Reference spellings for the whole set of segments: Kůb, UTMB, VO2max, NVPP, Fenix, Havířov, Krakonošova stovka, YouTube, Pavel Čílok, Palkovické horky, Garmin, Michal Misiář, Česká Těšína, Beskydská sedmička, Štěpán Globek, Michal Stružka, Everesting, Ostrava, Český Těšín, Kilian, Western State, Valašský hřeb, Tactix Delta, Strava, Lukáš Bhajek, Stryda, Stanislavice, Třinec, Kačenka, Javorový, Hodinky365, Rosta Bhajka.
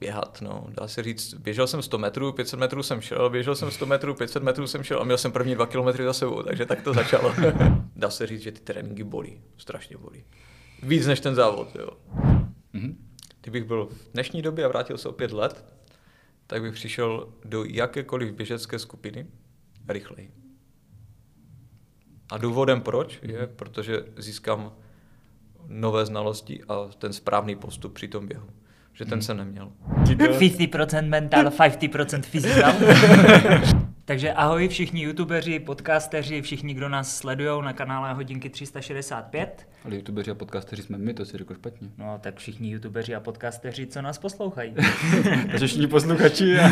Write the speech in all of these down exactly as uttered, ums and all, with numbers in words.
Běhat, no, dá se říct, běžel jsem sto metrů, pět set metrů jsem šel, běžel jsem sto metrů, pět set metrů jsem šel a měl jsem první dva kilometry za sebou, takže tak to začalo. Dá se říct, že ty tréninky bolí, strašně bolí. Víc než ten závod, jo. Mm-hmm. Kdybych byl v dnešní době a vrátil se o pět let, tak bych přišel do jakékoliv běžecké skupiny rychleji. A důvodem proč je, protože získám nové znalosti a ten správný postup při tom běhu. Že ten jsem neměl. padesát procent mental, padesát procent physical. Takže ahoj všichni youtubeři, podcasteři, všichni, kdo nás sledujou na kanále Hodinky tři sta šedesát pět. Ale youtubeři a podcasteři jsme my, to si řekl špatně. No tak všichni youtubeři a podcasteři, co nás poslouchají. Takže všichni posluchači a,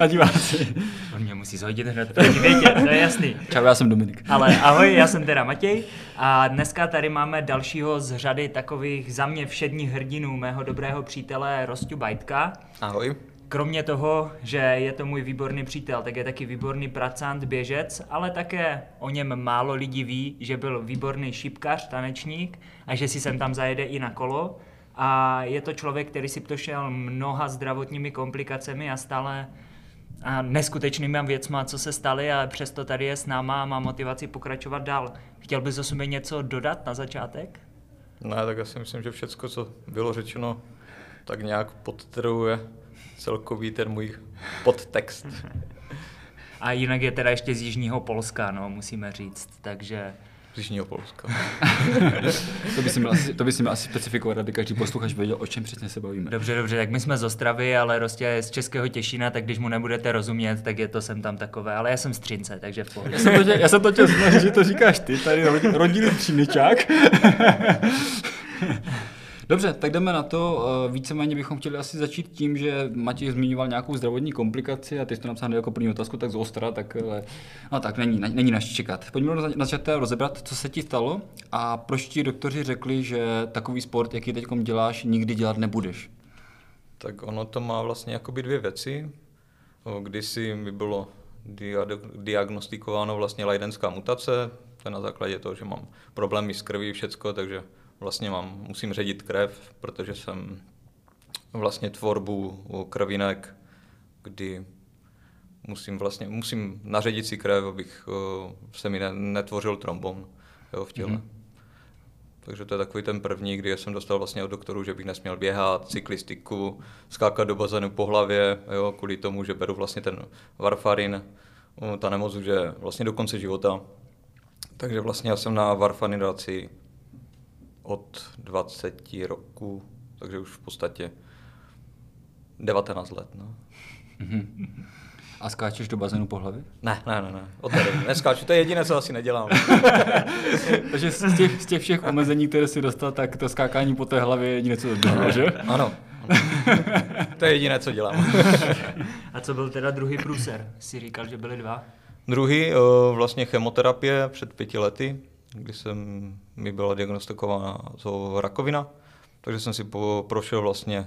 a diváci. On mě musí zhodit hned v první větě, to je jasný. Čau, já jsem Dominik. Ale ahoj, já jsem teda Matěj a dneska tady máme dalšího z řady takových za mě všedních hrdinů, mého dobrého přítele Rostu Bhajka. Ahoj. Kromě toho, že je to můj výborný přítel, tak je taky výborný pracant, běžec, ale také o něm málo lidí ví, že byl výborný šipkař, tanečník a že si sem tam zajede i na kolo. A je to člověk, který si prošel mnoha zdravotními komplikacemi a stále a neskutečnými věcma, co se staly, a přesto tady je s náma a má motivaci pokračovat dál. Chtěl bys o sobě něco dodat na začátek? Ne, tak já si myslím, že všecko, co bylo řečeno, tak nějak podtrhuje celkový ten můj podtext. A jinak je teda ještě z jižního Polska, no, musíme říct, takže... Z jižního Polska. To by si měl asi, to by si měl asi specifikovat, aby každý posluchač věděl, o čem přesně se bavíme. Dobře, dobře, tak my jsme z Ostravy, ale Rostě je z Českého Těšína, tak když mu nebudete rozumět, tak je to sem tam takové, ale já jsem z Třince, takže v pohodě. Já jsem to chtěl snažit, že to říkáš ty, tady rodinný Třiničák. Dobře, tak jdeme na to. Víceméně bychom chtěli asi začít tím, že Matěj zmiňoval nějakou zdravotní komplikaci a ty jsi to napsal jako první otázku, tak z ostra, tak, no, tak není, není nač čekat. Pojďme na začátek rozebrat, co se ti stalo a proč ti doktoři řekli, že takový sport, jaký teď děláš, nikdy dělat nebudeš. Tak ono to má vlastně jakoby dvě věci. Kdysi mi bylo diagnostikováno vlastně leidenská mutace, to je na základě toho, že mám problémy s krví, všecko, takže vlastně mám, musím ředit krev, protože jsem vlastně tvorbu krvinek, kdy musím vlastně, musím naředit si krev, abych se mi netvořil trombon, jo, v těle. Mm-hmm. Takže to je takový ten první, kdy jsem dostal vlastně od doktorů, že bych nesměl běhat, cyklistiku, skákat do bazénu po hlavě, jo, kvůli tomu, že beru vlastně ten warfarin, ta nemoc už je vlastně do konce života. Takže vlastně já jsem na warfarinaci od dvaceti roků, takže už v podstatě devatenáct let. No. A skáčeš do bazénu po hlavě? Ne, ne, ne, ne. Od tady neskáču, to je jediné, co asi nedělám. Takže z těch, z těch všech omezení, které jsi dostal, tak to skákání po té hlavě je jediné, co dělám, že? Ano, ano. To je jediné, co dělám. A co byl teda druhý průser? Jsi říkal, že byly dva? Druhý, vlastně chemoterapie před pěti lety. Kdy jsem, mi byla diagnostikována rakovina, takže jsem si po, prošel vlastně,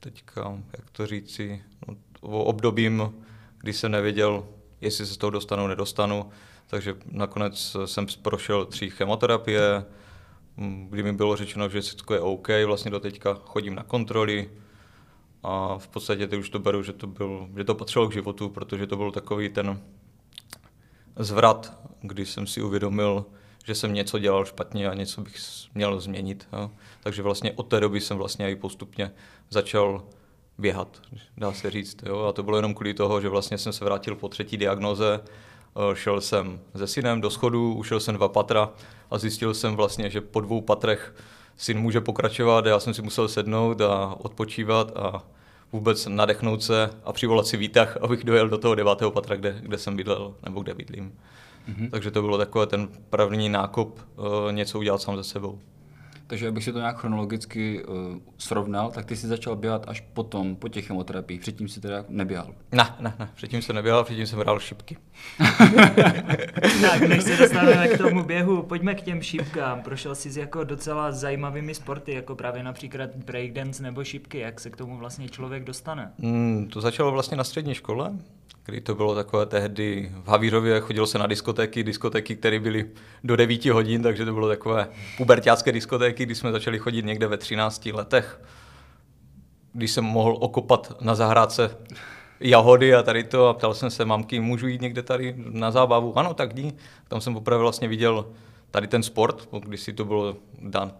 teďka, jak to říci, no, obdobím, kdy jsem nevěděl, jestli se z toho dostanu, nedostanu, takže nakonec jsem prošel tři chemoterapie, kdy mi bylo řečeno, že všechno je OK, vlastně do teďka chodím na kontroly, a v podstatě teď už to beru, že to, byl, že to patřilo k životu, protože to byl takový ten zvrat, kdy jsem si uvědomil, že jsem něco dělal špatně a něco bych měl změnit. Jo. Takže vlastně od té doby jsem vlastně i postupně začal běhat, dá se říct. Jo. A to bylo jenom kvůli toho, že vlastně jsem se vrátil po třetí diagnoze, šel jsem se synem do schodů, ušel jsem dva patra a zjistil jsem vlastně, že po dvou patrech syn může pokračovat. Já jsem si musel sednout a odpočívat a vůbec nadechnout se a přivolat si výtah, abych dojel do toho devátého patra, kde, kde jsem bydlel, nebo kde bydlím. Mm-hmm. Takže to bylo takové ten pravdivý nákop, uh, něco udělat sám se sebou. Takže abych si to nějak chronologicky uh, srovnal, tak ty jsi začal běhat až potom, po těch chemoterapiích. Předtím jsi teda neběhal. Ne, ne, ne. Předtím jsem neběhal, předtím jsem hrál šipky. Tak, než se dostaneme k tomu běhu, pojďme k těm šipkám. Prošel jsi jako docela zajímavými sporty, jako právě například breakdance nebo šipky. Jak se k tomu vlastně člověk dostane? Mm, to začalo vlastně na střední škole, který to bylo takové tehdy v Havířově, chodilo se na diskotéky, diskotéky, které byly do devíti hodin, takže to bylo takové puberťácké diskotéky, kdy jsme začali chodit někde ve třinácti letech, když jsem mohl okopat na zahrádce jahody a tady to, a ptal jsem se mamky, můžu jít někde tady na zábavu? Ano, tak jdi. Tam jsem poprvé vlastně viděl tady ten sport, když si to bylo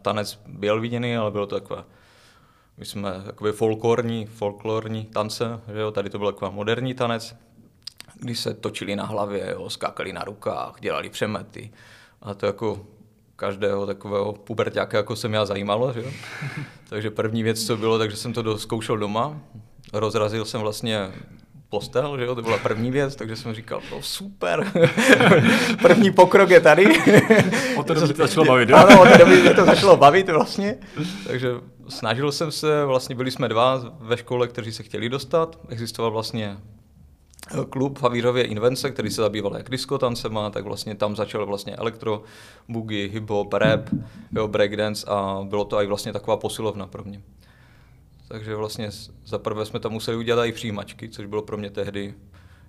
tanec byl viděný, ale bylo to takové, my jsme takové folklorní, folklorní tance, že jo? Tady to byl takový moderní tanec, kdy se točili na hlavě, jo? Skákali na rukách, dělali přemety a to jako každého takového puberťáka, jako jsem já, zajímalo, že jo? Takže první věc, co bylo, takže jsem to zkoušel doma. Rozrazil jsem vlastně postel, že jo, to byla první věc, takže jsem říkal, no super, první pokrok je tady. O té doby to začalo bavit. Ano, o té doby to začalo bavit vlastně, takže snažil jsem se, vlastně byli jsme dva ve škole, kteří se chtěli dostat, existoval vlastně klub v Havířově Invence, který se zabýval jak diskotancema, tak vlastně tam začal vlastně elektro, boogie, hip-hop, rap, jo, breakdance a bylo to i vlastně taková posilovna pro mě. Takže vlastně zaprvé jsme tam museli udělat i přijímačky, což bylo pro mě tehdy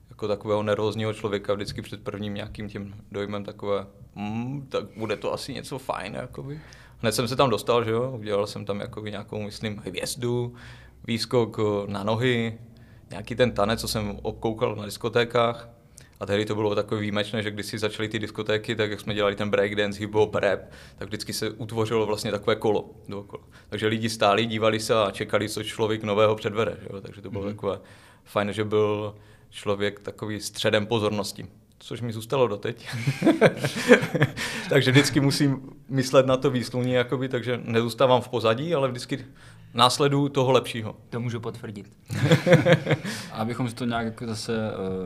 jako takového nervózního člověka vždycky před prvním nějakým tím dojmem takové, mm, tak bude to asi něco fajn, jakoby. Hned jsem se tam dostal, že jo, udělal jsem tam jakoby nějakou, myslím, hvězdu, výskok na nohy, nějaký ten tanec, co jsem obkoukal na diskotékách. A tehdy to bylo takové výjimečné, že když si začaly ty diskotéky, tak jak jsme dělali ten breakdance, hip-hop, rap, tak vždycky se utvořilo vlastně takové kolo dookola. Takže lidi stáli, dívali se a čekali, co člověk nového předvede. Jo? Takže to bylo mm-hmm. takové fajn, že byl člověk takový středem pozornosti, což mi zůstalo doteď. Takže vždycky musím myslet na to výsluní, jakoby, takže nezůstávám v pozadí, ale vždycky následuju toho lepšího. To můžu potvrdit. Abychom si to nějak zase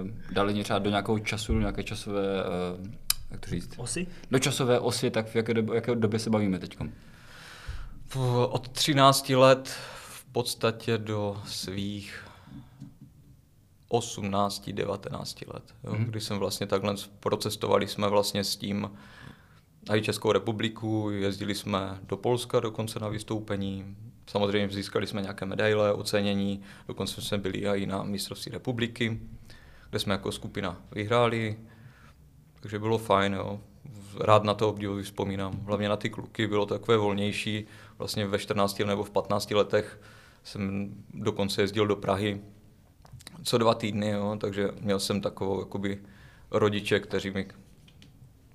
uh, dali něco do nějakého času, do nějaké časové, uh, jak to říct? Osy? Do časové osy, tak v jaké, dob- jaké době se bavíme teďkom? Od třinácti let v podstatě do svých osmnácti, devatenácti let, jo, mm-hmm. kdy jsem vlastně takhle procestovali jsme vlastně s tím i Českou republiku, jezdili jsme do Polska dokonce na vystoupení, samozřejmě získali jsme nějaké medaile, ocenění, dokonce jsme byli i na mistrovství republiky, kde jsme jako skupina vyhráli, takže bylo fajn, jo. Rád na to obdivově vzpomínám, hlavně na ty kluky, bylo takové volnější, vlastně ve čtrnácti nebo v patnácti letech jsem dokonce jezdil do Prahy, co dva týdny, jo, takže měl jsem takovou jakoby rodiče, kteří mi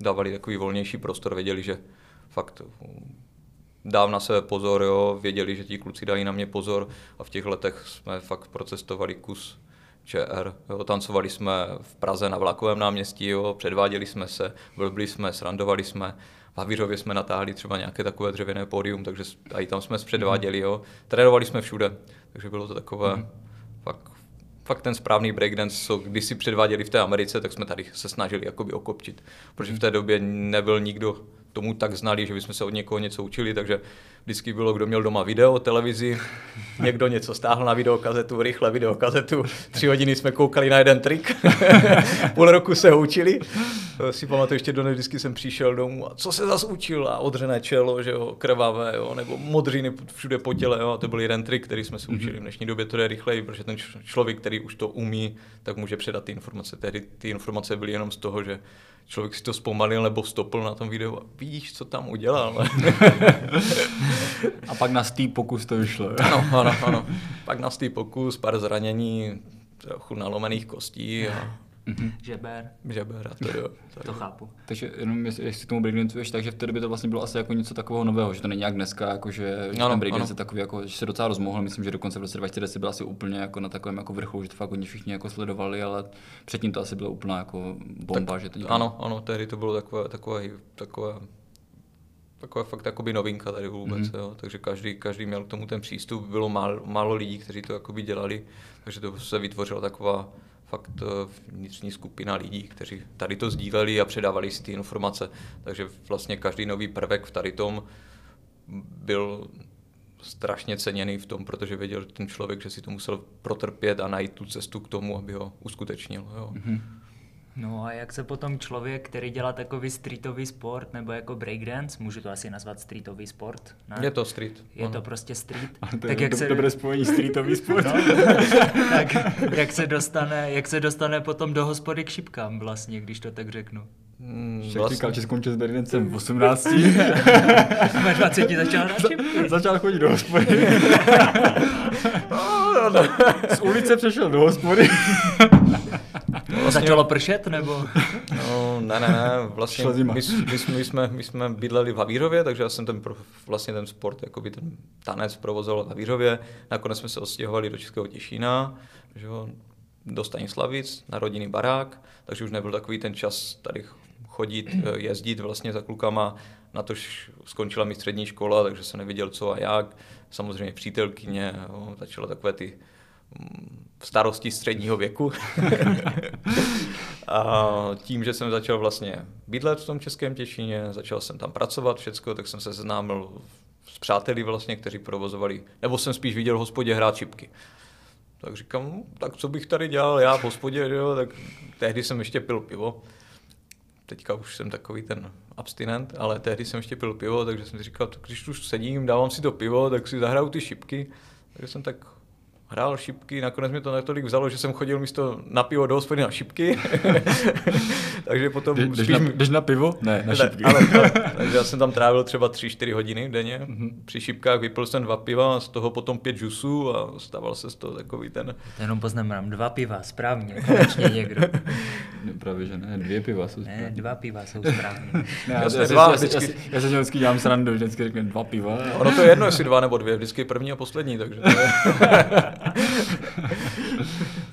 dávali takový volnější prostor, věděli, že fakt dám na sebe pozor, jo, věděli, že ti kluci dají na mě pozor a v těch letech jsme fakt procestovali kus Č R, jo, tancovali jsme v Praze na Vlakovém náměstí, jo, předváděli jsme se, blbli jsme, srandovali jsme, v Havířově jsme natáhli třeba nějaké takové dřevěné pódium, takže i tam jsme zpředváděli, jo, trénovali jsme všude, takže bylo to takové mm. fakt Fakt ten správný breakdance, co když si předváděli v té Americe, tak jsme tady se snažili jakoby okopčit. Protože v té době nebyl nikdo tomu tak znalý, že bychom se od někoho něco učili, takže vždycky bylo, kdo měl doma video, televizi, někdo něco stáhl na videokazetu, rychle videokazetu, tři hodiny jsme koukali na jeden trik, půl roku se ho učili. Si pamatuju, ještě do vždycky jsem přišel domů a co se zas učil a odřené čelo, že jo, krvavé, jo, nebo modřiny všude po těle, jo, a to byl jeden trik, který jsme si učili. V dnešní době to jde rychleji, protože ten člověk, který už to umí, tak může předat ty informace. Tehdy ty informace byly jenom z toho, že člověk si to zpomalil nebo stopl na tom videu a vidíš, co tam udělal. A pak na stý pokus to vyšlo. Ano, ano, ano. Pak na stý pokus, pár zranění, trochu nalomených kostí a Mm-hmm. Žeber. Žeber, a to jo. To, to chápu. Takže jenom jestli tomu breakdance věš, takže v té době to vlastně bylo asi jako něco takového nového, že to není jak dneska, jako že, že ano, ten breakdance je takový, jako, že se docela rozmohl, myslím, že dokonce v roce dva tisíce deset byl asi úplně jako na takovém jako vrcholu, že to fakt oni všichni jako sledovali, ale předtím to asi byla úplná jako bomba. Tak, že to nikdo... Ano, ano, tehdy to bylo takové, takové, takové, takové fakt jakoby novinka tady vůbec, mm-hmm. jo, takže každý, každý měl k tomu ten přístup, bylo málo, málo lidí, kteří to jakoby dělali, takže to se vytvořila taková fakt vnitřní skupina lidí, kteří tady to sdíleli a předávali si ty informace. Takže vlastně každý nový prvek v tady tom byl strašně ceněný v tom, protože věděl ten člověk, že si to musel protrpět a najít tu cestu k tomu, aby ho uskutečnil. Jo. Mm-hmm. No a jak se potom člověk, který dělá takový streetový sport, nebo jako breakdance, můžu to asi nazvat streetový sport? Ne? Je to street. Je aha. to prostě street. A to tak je jak do, se... dobré spojení streetový sport. No, tak jak se, dostane, jak se dostane potom do hospody k šipkám vlastně, když to tak řeknu. Hmm, Však vlastně. Říkal, že skončil s Berdincem v osmnácti. Ve dvaceti začal na šipky. Začal chodit do hospody. Z ulice přešel do hospody. Vlastně... Začalo pršet, nebo? No, ne, ne, ne, vlastně my, my, my, jsme, my jsme bydleli v Havířově, takže já jsem ten, vlastně ten sport, jakoby ten tanec provozoval v Havířově. Nakonec jsme se odstěhovali do Českého Těšína, že jo, do Stanislavic, na rodinný barák, takže už nebyl takový ten čas tady chodit, jezdit vlastně za klukama. Na to skončila mi střední škola, takže jsem nevěděl co a jak. Samozřejmě přítelkyně, jo, začalo takové ty... v starosti středního věku. A tím, že jsem začal vlastně bydlet v tom Českém Těšíně, začal jsem tam pracovat všecko, tak jsem se seznámil s přáteli vlastně, kteří provozovali, nebo jsem spíš viděl v hospodě hrát šipky. Tak říkám, no, tak co bych tady dělal já v hospodě, jo? Tak tehdy jsem ještě pil pivo. Teďka už jsem takový ten abstinent, ale tehdy jsem ještě pil pivo, takže jsem říkal, tak když tu sedím, dávám si to pivo, tak si zahraju ty šipky. Takže jsem tak hrál šipky, nakonec mě to natolik vzalo, že jsem chodil místo na pivo do hospody na šipky. Takže potom... De, jdeš, spíš... na, jdeš na pivo? Ne, na šipky. Ne, ale, ale, takže já jsem tam trávil třeba tři čtyři hodiny denně. Mm-hmm. Při šipkách vypil jsem dva piva, z toho potom pět džusů a stával se z toho takový ten... Jenom poznamenám, dva piva, správně, konečně někdo. Ne, právě, že ne, dvě piva jsou správně. Ne, dva piva jsou správně. Ne, já, já, dva, vždycky... já, si, já se vždycky dělám srandu, vždycky řekne dva piva. Ono to je jedno, jestli dva nebo dvě, vždycky první a poslední, takže to je...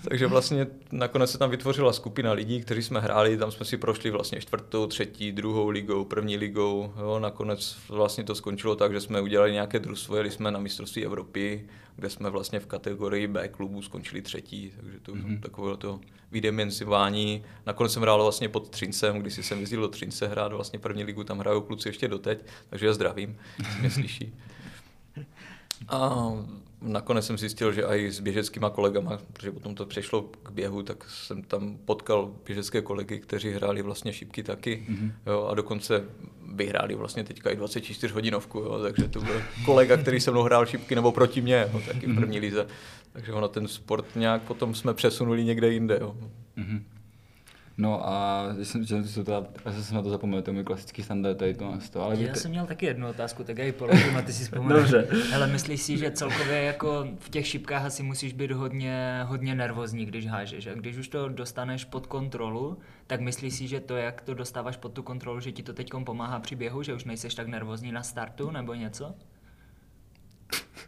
Takže vlastně nakonec se tam vytvořila skupina lidí, kteří jsme hráli, tam jsme si prošli vlastně čtvrtou, třetí, druhou ligou, první ligou, jo, nakonec vlastně to skončilo tak, že jsme udělali nějaké družstvo, jeli jsme na mistrovství Evropy, kde jsme vlastně v kategorii B klubu skončili třetí, takže to mm-hmm. takové to vydimenzování. Nakonec jsem hrál vlastně pod Třincem, když jsem jezdil do Třince hrát vlastně první ligu, tam hrajou kluci ještě doteď, takže já zdravím, jestli mě slyší. A nakonec jsem zjistil, že i s běžeckýma kolegama, protože potom to přešlo k běhu, tak jsem tam potkal běžecké kolegy, kteří hráli vlastně šipky taky. Mm-hmm. Jo, a dokonce vyhráli vlastně teďka i dvacetičtyřhodinovku, jo, takže to byl kolega, který se mnou hrál šipky nebo proti mně, jo, taky v první lize. Takže ono ten sport nějak potom jsme přesunuli někde jinde. Jo. Mm-hmm. No a já jsem, jsem, teda, já jsem na to zapomněl, to je můj klasický standard tady to nasto, ale... Já te... jsem měl taky jednu otázku, tak já ji položím a ty si vzpomínáš. Dobře. Hele, myslíš si, že celkově jako v těch šipkách asi musíš být hodně, hodně nervózní, když hážeš, a když už to dostaneš pod kontrolu, tak myslíš si, že to, jak to dostáváš pod tu kontrolu, že ti to teďkom pomáhá při běhu, že už nejseš tak nervózní na startu nebo něco?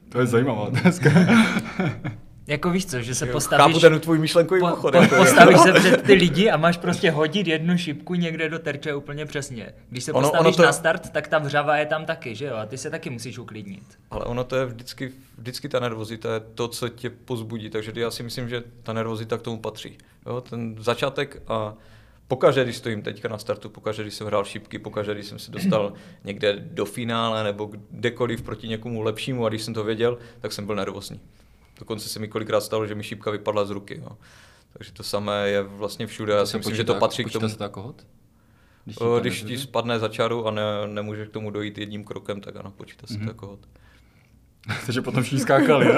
To je zajímavá otázka. Jako víš co, že se jo, postavíš... Chápu ten tvůj myšlenkový pochod. Po, po, postavíš se před ty lidi a máš prostě hodit jednu šipku někde do terče úplně přesně. Když se ono, postavíš ono to... na start, tak ta vřava je tam taky, že jo? A ty se taky musíš uklidnit. Ale ono to je vždycky, vždycky ta nervozita, je to, co tě pozbudí. Takže já si myslím, že ta nervozita k tomu patří. Jo? Ten začátek a... Pokaždé, když stojím teďka na startu, pokaždé, když jsem hrál šipky, pokaždé, když jsem se dostal někde do finále nebo kdekoliv proti někomu lepšímu a když jsem to věděl, tak jsem byl nervózní. Dokonce se mi kolikrát stalo, že mi šipka vypadla z ruky. Jo. Takže to samé je vlastně všude. Já si myslím, že to patří k tomu. Počítá se tak kohot? Když, Když ti spadne za čáru a ne, nemůžeš k tomu dojít jedním krokem, tak ano, počítá se mm-hmm. to kohot. Takže potom všichni skákali, ne?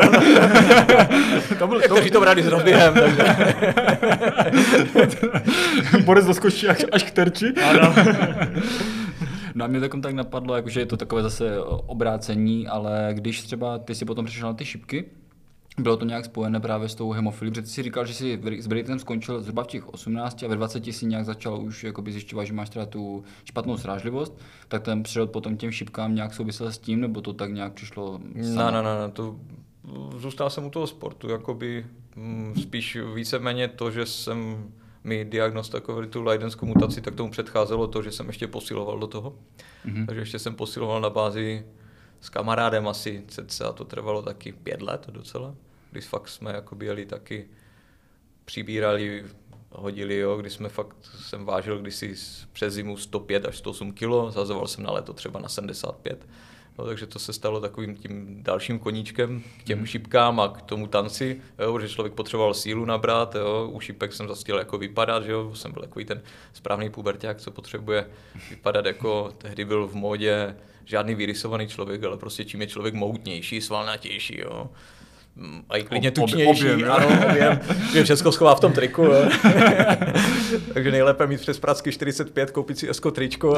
Někteří to brali s rozběhem, takže... Borec doskočí až, až k terči. Ano. No a mě takom tak napadlo, jakože je to takové zase obrácení, ale když třeba ty si potom přešel na ty šipky, bylo to nějak spojené právě s tou hemofilí, protože ty jsi říkal, že jsi s Breakdancem skončil zhruba v těch osmnácti a ve dvaceti si nějak začal už jakoby zjišťovat, že máš teda tu špatnou srážlivost, tak ten přerod potom těm šipkám nějak souvisel s tím, nebo to tak nějak přišlo samo? Ne, ne, ne, to zůstal jsem u toho sportu, jakoby m, spíš víceméně to, že jsem mi diagnostikovali tu Leidenskou mutaci, tak tomu předcházelo to, že jsem ještě posiloval do toho, mm-hmm. takže ještě jsem posiloval na bázi s kamarádem asi cca to trvalo taky pět let docela, když fakt jsme jakoby jeli taky, přibírali, hodili, jo, když jsme fakt, jsem vážil kdysi přes zimu sto pět až sto osm kilo, zhazoval jsem na léto třeba na sedmdesát pět, No, takže to se stalo takovým tím dalším koníčkem k těm šipkám a k tomu tanci, jo, že člověk potřeboval sílu nabrat, jo, u šipek jsem zastil jako vypadat, že jo, jsem byl takový ten správný puberťák, co potřebuje vypadat jako, tehdy byl v módě žádný vyrysovaný člověk, ale prostě čím je člověk mohutnější, svalnatější, jo. A i klidně tučnější, objem, ano, objem, že všechno schová v tom triku. Takže nejlépe mít přes pracky čtyřicet pět, koupit si esko tričko.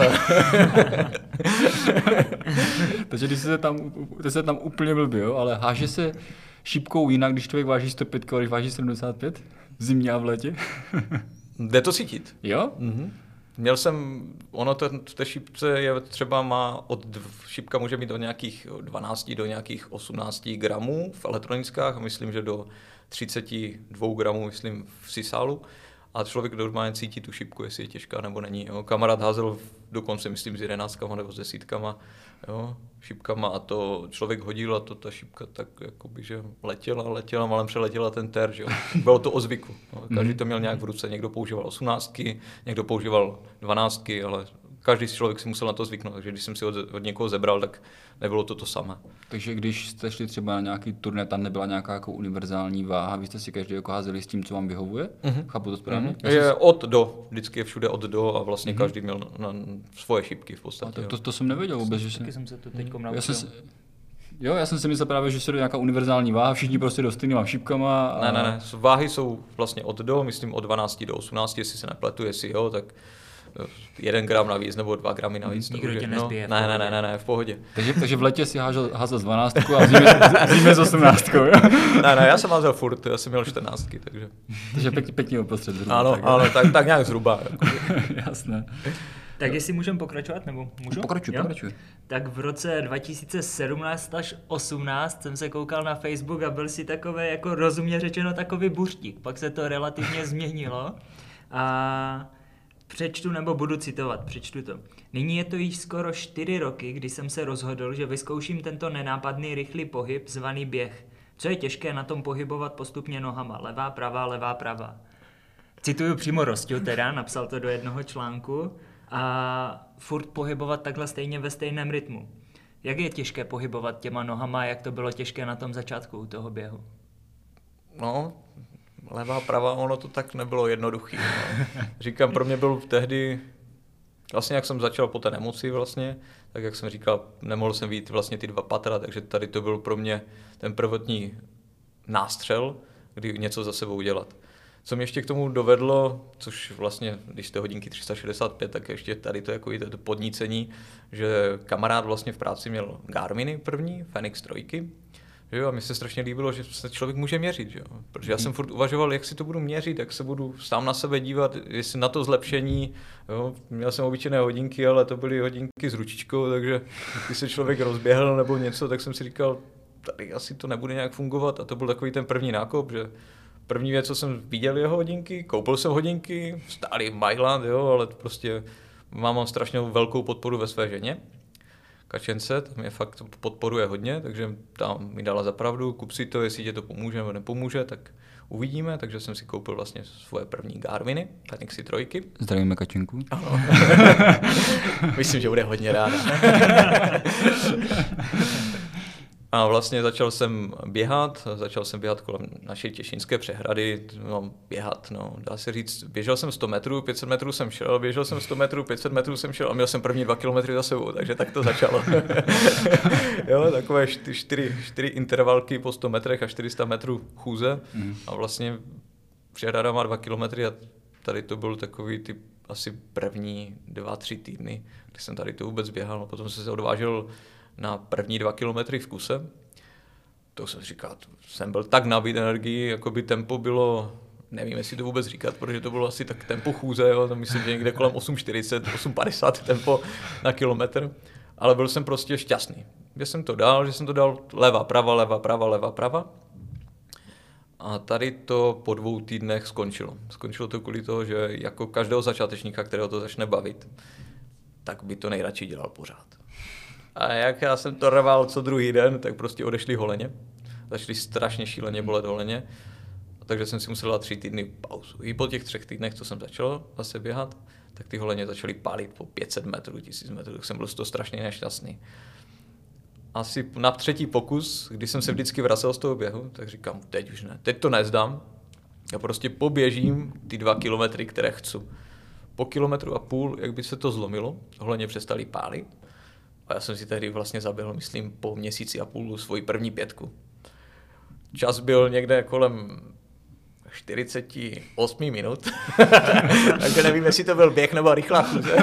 Takže když se tam, se tam úplně blbý, jo? Ale háže se šipkou jinak, když člověk váží sto pět, když váží sedmdesát pět v zimě a v létě? Jde to cítit. Jo? Mm-hmm. Měl jsem, ono to, v té šipce je třeba má, od šipka může mít od nějakých dvanácti do nějakých osmnácti gramů v elektronickách, myslím, že do třicet dva gramů, myslím, v sisálu. A člověk normálně cítí tu šipku, jestli je těžká nebo není. Jo. Kamarád házel dokonce, myslím, s jedenáctkama nebo s desítkama, jo, šipkama a to člověk hodil a to ta šipka tak jakoby, že letěla, letěla, malem přeletěla ten ter, že jo. Bylo to o zvyku. Jo. Každý to měl nějak v ruce, někdo používal osmnáctky, někdo používal dvanáctky, ale každý člověk si musel na to zvyknout, takže když jsem si od, od někoho zebral, tak nebylo to to samé. Takže když jste šli třeba na nějaký turné, tam nebyla nějaká jako univerzální váha, vy jste si každý jako házeli s tím, co vám vyhovuje? Mm-hmm. Chápu to správně? Mm-hmm. Je jsi... od do, vždycky je všude od do a vlastně mm-hmm. každý měl na, na svoje šipky v podstatě. To, to, to jsem nevěděl vůbec, že jsem... jsem se to teď naučil. Já jsem si... Jo, já jsem si myslel právě, že se do nějaká univerzální váha, všichni prostě do stejnýma šipkama. A... Ne, ne, ne, váhy jsou vlastně od do, myslím od dvanácti do osmnácti, jestli se nepletu, jestli jo, tak... jeden gram navíc nebo dva gramy navíc. Nikdo tě nezbije. No, ne, ne, ne, ne, ne, v pohodě. Takže, takže v letě si házel, házel z dvanáctku a zíme z osmnáctku. Ne, ne, já jsem házel furt, já jsem měl čtrnáctky, takže. Takže pěkně, pěkně uprostřed. Ano, tak, ano, tak, tak nějak zhruba. Jasné. Tak jestli můžeme pokračovat, nebo můžu? Pokračuj, pokračuj. Tak v roce dva tisíce sedmnáct až osmnáct jsem se koukal na Facebook a byl si takové, jako rozumně řečeno, takový buřtík. Pak se to relativně změnilo a... Přečtu nebo budu citovat, přečtu to. Nyní je to již skoro čtyři roky, kdy jsem se rozhodl, že vyzkouším tento nenápadný rychlý pohyb zvaný běh. Co je těžké na tom pohybovat postupně nohama? Levá, pravá, levá, pravá. Cituju přímo Rostiu teda, napsal to do jednoho článku. A furt pohybovat takhle stejně ve stejném rytmu. Jak je těžké pohybovat těma nohama, jak to bylo těžké na tom začátku u toho běhu? No... Levá, pravá, ono to tak nebylo jednoduché. No. Říkám, pro mě byl tehdy, vlastně jak jsem začal po té nemoci vlastně, tak jak jsem říkal, nemohl jsem vyjít vlastně ty dva patra, takže tady to byl pro mě ten prvotní nástřel, kdy něco za sebou dělat. Co mě ještě k tomu dovedlo, což vlastně, když jste hodinky tři sta šedesát pět, tak ještě tady to jako to podnícení, že kamarád vlastně v práci měl Garminy první, Fenix trojky, jo, a mi se strašně líbilo, že se člověk může měřit, jo? Protože já jsem furt uvažoval, jak si to budu měřit, jak se budu sám na sebe dívat, jestli na to zlepšení, jo? Měl jsem obyčejné hodinky, ale to byly hodinky s ručičkou, takže když se člověk rozběhl nebo něco, tak jsem si říkal, tady asi to nebude nějak fungovat a to byl takový ten první nákop, že první věc, co jsem viděl jeho hodinky, koupil jsem hodinky, stály v Mailand, jo, ale prostě mám strašně velkou podporu ve své ženě. Kačence, ta mě fakt podporuje hodně, takže tam mi dala zapravdu, kup si to, jestli tě to pomůže nebo nepomůže, tak uvidíme, takže jsem si koupil vlastně svoje první Garminy, Fenixy trojky. Zdravíme Kačenku. Ano. Myslím, že bude hodně ráda. A vlastně začal jsem běhat, začal jsem běhat kolem naší Těšínské přehrady, no, běhat, no, dá se říct, běžel jsem sto metrů, pět set metrů jsem šel, běžel jsem sto metrů, pět set metrů jsem šel a měl jsem první dva kilometry za sebou, takže tak to začalo. Jo, takové čtyři, čtyři intervalky po sto metrech a čtyři sta metrů chůze a vlastně přehrada má dva kilometry a tady to byl takový typ asi první dva, tři týdny, kdy jsem tady to vůbec běhal, no, potom jsem se odvážil na první dva kilometry v kuse. To jsem říkal, jsem byl tak nabít energii, jako by tempo bylo, nevím, jestli to vůbec říkat, protože to bylo asi tak tempo chůze, jo, to myslím, že někde kolem osm čtyřicet, osm padesát tempo na kilometr, ale byl jsem prostě šťastný, že jsem to dal, že jsem to dal leva, prava, leva, prava, leva, prava. A tady to po dvou týdnech skončilo. Skončilo to kvůli toho, že jako každého začátečníka, kterého to začne bavit, tak by to nejradši dělal pořád. A jak já jsem to rval co druhý den, tak prostě odešli holeně. Začaly strašně šíleně bolet holeně. Takže jsem si musel dát tři týdny pauzu. I po těch třech týdnech, co jsem začal zase běhat, tak ty holeně začaly pálit po pět set metrů, tisíc metrů. Tak jsem byl z toho strašně nešťastný. asi na třetí pokus, když jsem se vždycky vracel z toho běhu, tak říkám, teď už ne, teď to nezdám. Já prostě poběžím ty dva kilometry, které chci. Po kilometru a půl, jak by se to zlomilo, hlavně přestali pálit. A já jsem si tehdy vlastně zaběhl, myslím, po měsíci a půl svoji první pětku. Čas byl někde kolem čtyřicet osm minut, takže nevím, jestli to byl běh nebo rychlá chůze,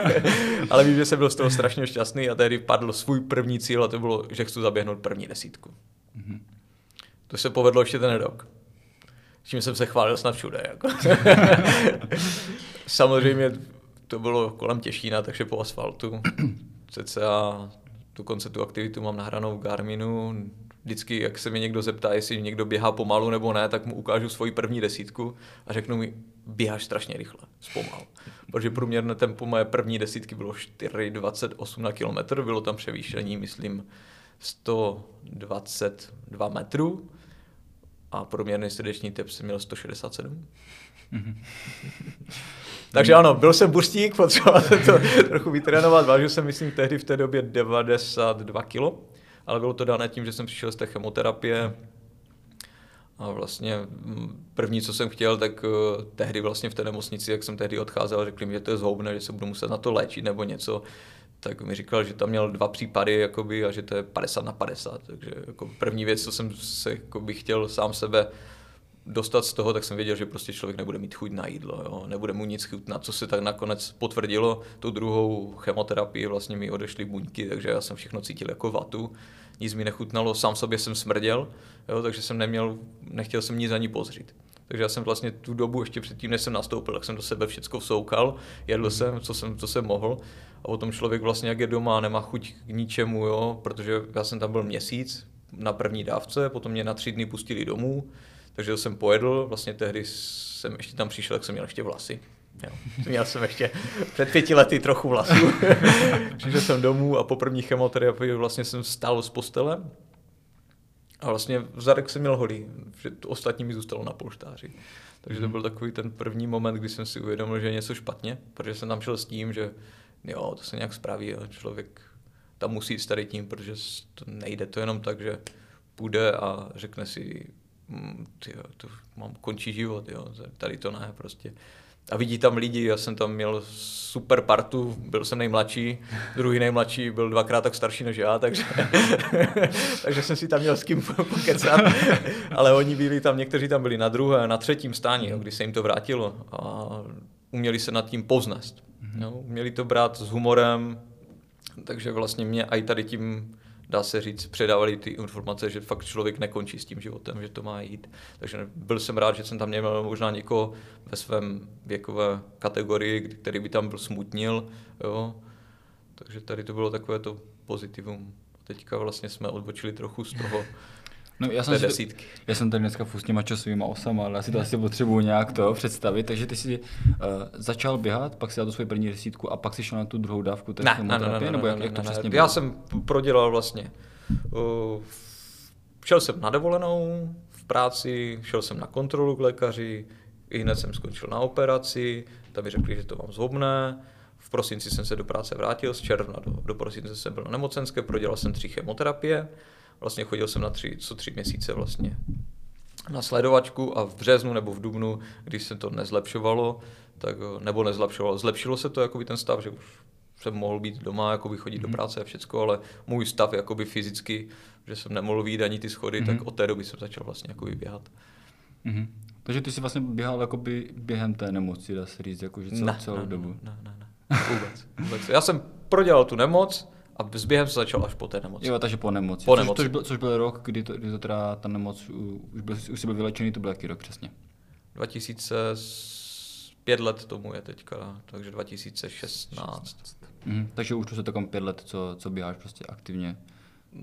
ale vím, že jsem byl z toho strašně šťastný a tehdy padl svůj první cíl a to bylo, že chci zaběhnout první desítku. Mm-hmm. To se povedlo ještě ten rok. S čím jsem se chválil snad všude. Jako. Samozřejmě to bylo kolem Těšína, takže po asfaltu. Cca dokonce tu aktivitu mám nahranou v Garminu. Vždycky, jak se mi někdo zeptá, jestli někdo běhá pomalu nebo ne, tak mu ukážu svoji první desítku a řeknu mi, běháš strašně rychle, zpomal. Protože průměrné tempo moje první desítky bylo čtyři dvacet osm na kilometr, bylo tam převýšení, myslím, sto dvacet dva metrů a průměrný srdeční tep jsem měl sto šedesát sedm. Takže ano, byl jsem burstík, potřeboval jsem to trochu vytrénovat, vážil jsem, myslím, tehdy v té době devadesát dva kilo, ale bylo to dané tím, že jsem přišel z té chemoterapie a vlastně první, co jsem chtěl, tak tehdy vlastně v té nemocnici, jak jsem tehdy odcházel, řekli mi, že to je zhoubné, že se budu muset na to léčit nebo něco, tak mi říkal, že tam měl dva případy jakoby, a že to je padesát na padesát, takže jako první věc, co jsem se jakoby, chtěl sám sebe dostat z toho, tak jsem věděl, že prostě člověk nebude mít chuť na jídlo, jo? Nebude mu nic chutnat, co se tak nakonec potvrdilo. Tou druhou chemoterapii vlastně mi odešly buňky, takže já jsem všechno cítil jako vatu, nic mi nechutnalo, sám sobě jsem smrděl, jo? Takže jsem neměl, nechtěl jsem nic ani pozřít. Takže já jsem vlastně tu dobu, ještě předtím, než jsem nastoupil, tak jsem do sebe všecko vsoukal, jedl mm. jsem, co jsem, co jsem mohl a potom člověk vlastně, jak je doma, nemá chuť k ničemu, jo? Protože já jsem tam byl měsíc na první dávce, potom mě na tři dny pustili domů. Takže jsem pojedl, vlastně tehdy jsem ještě tam přišel, tak jsem měl ještě vlasy. Jo. Měl jsem ještě před pěti lety trochu vlasů. Přišel jsem domů a po první chemoterapii vlastně jsem stál z postele a vlastně vzadek jsem měl holý, že ostatní mi zůstalo na polštáři. Takže to byl takový ten první moment, kdy jsem si uvědomil, že je něco špatně, protože jsem tam šel s tím, že jo, to se nějak spraví a člověk tam musí jít s tady tím, protože to nejde to jenom tak, že půjde a řekne si, tyjo, to mám, končí život, jo, tady to ne, prostě. A vidí tam lidi, já jsem tam měl super partu, byl jsem nejmladší, druhý nejmladší byl dvakrát tak starší než já, takže, takže jsem si tam měl s kým pokecat, ale oni byli tam, někteří tam byli na druhé, na třetím stání, jo, když se jim to vrátilo a uměli se nad tím povznést, jo, uměli to brát s humorem, takže vlastně mě i tady tím dá se říct, předávali ty informace, že fakt člověk nekončí s tím životem, že to má jít. Takže byl jsem rád, že jsem tam neměl možná někoho ve svém věkové kategorii, který by tam byl smutnil. Jo. Takže tady to bylo takové to pozitivum. Teďka vlastně jsme odbočili trochu z toho. No, já, jsem si to, já jsem tady dneska furt s těma časovýma osama, ale já si to asi potřebuji nějak to představit. Takže ty jsi uh, začal běhat, pak si dal tu svoji první desítku a pak si šel na tu druhou dávku té chemoterapie, ne, nebo ne, jak, ne, jak to ne, přesně ne. Bylo? Já jsem prodělal vlastně, uh, šel jsem na dovolenou v práci, šel jsem na kontrolu k lékaři, i hned jsem skončil na operaci, tam mi řekli, že to mám zhoubné. V prosinci jsem se do práce vrátil, z června do, do prosince jsem byl na nemocenské, prodělal jsem tři chemoterapie. Vlastně chodil jsem na tři, co tři měsíce vlastně na sledovačku a v březnu nebo v dubnu, když se to nezlepšovalo, tak, nebo nezlepšovalo, zlepšilo se to jakoby ten stav, že už jsem mohl být doma, jakoby chodit mm. do práce a všecko, ale můj stav jakoby fyzicky, že jsem nemohl vyjít ani ty schody, mm. tak od té doby jsem začal vlastně jakoby běhat. Mm. Takže ty jsi vlastně běhal jakoby během té nemoci, dá se říct, jakože celou, ne, celou ne, dobu? Ne, ne, ne, vůbec, vůbec. Já jsem prodělal tu nemoc, a zběhem se začal až po té nemoci. Jo, takže po nemoci. Po což, nemoci. Což, byl, což byl rok, kdy to, kdy to teda ta nemoc, už, byl, už jsi byl vylečený, to byl jaký rok přesně? dva tisíce pět let tomu je teďka, takže dva tisíce šestnáct. Mhm, takže už to se takom pět let, co, co běháš prostě aktivně.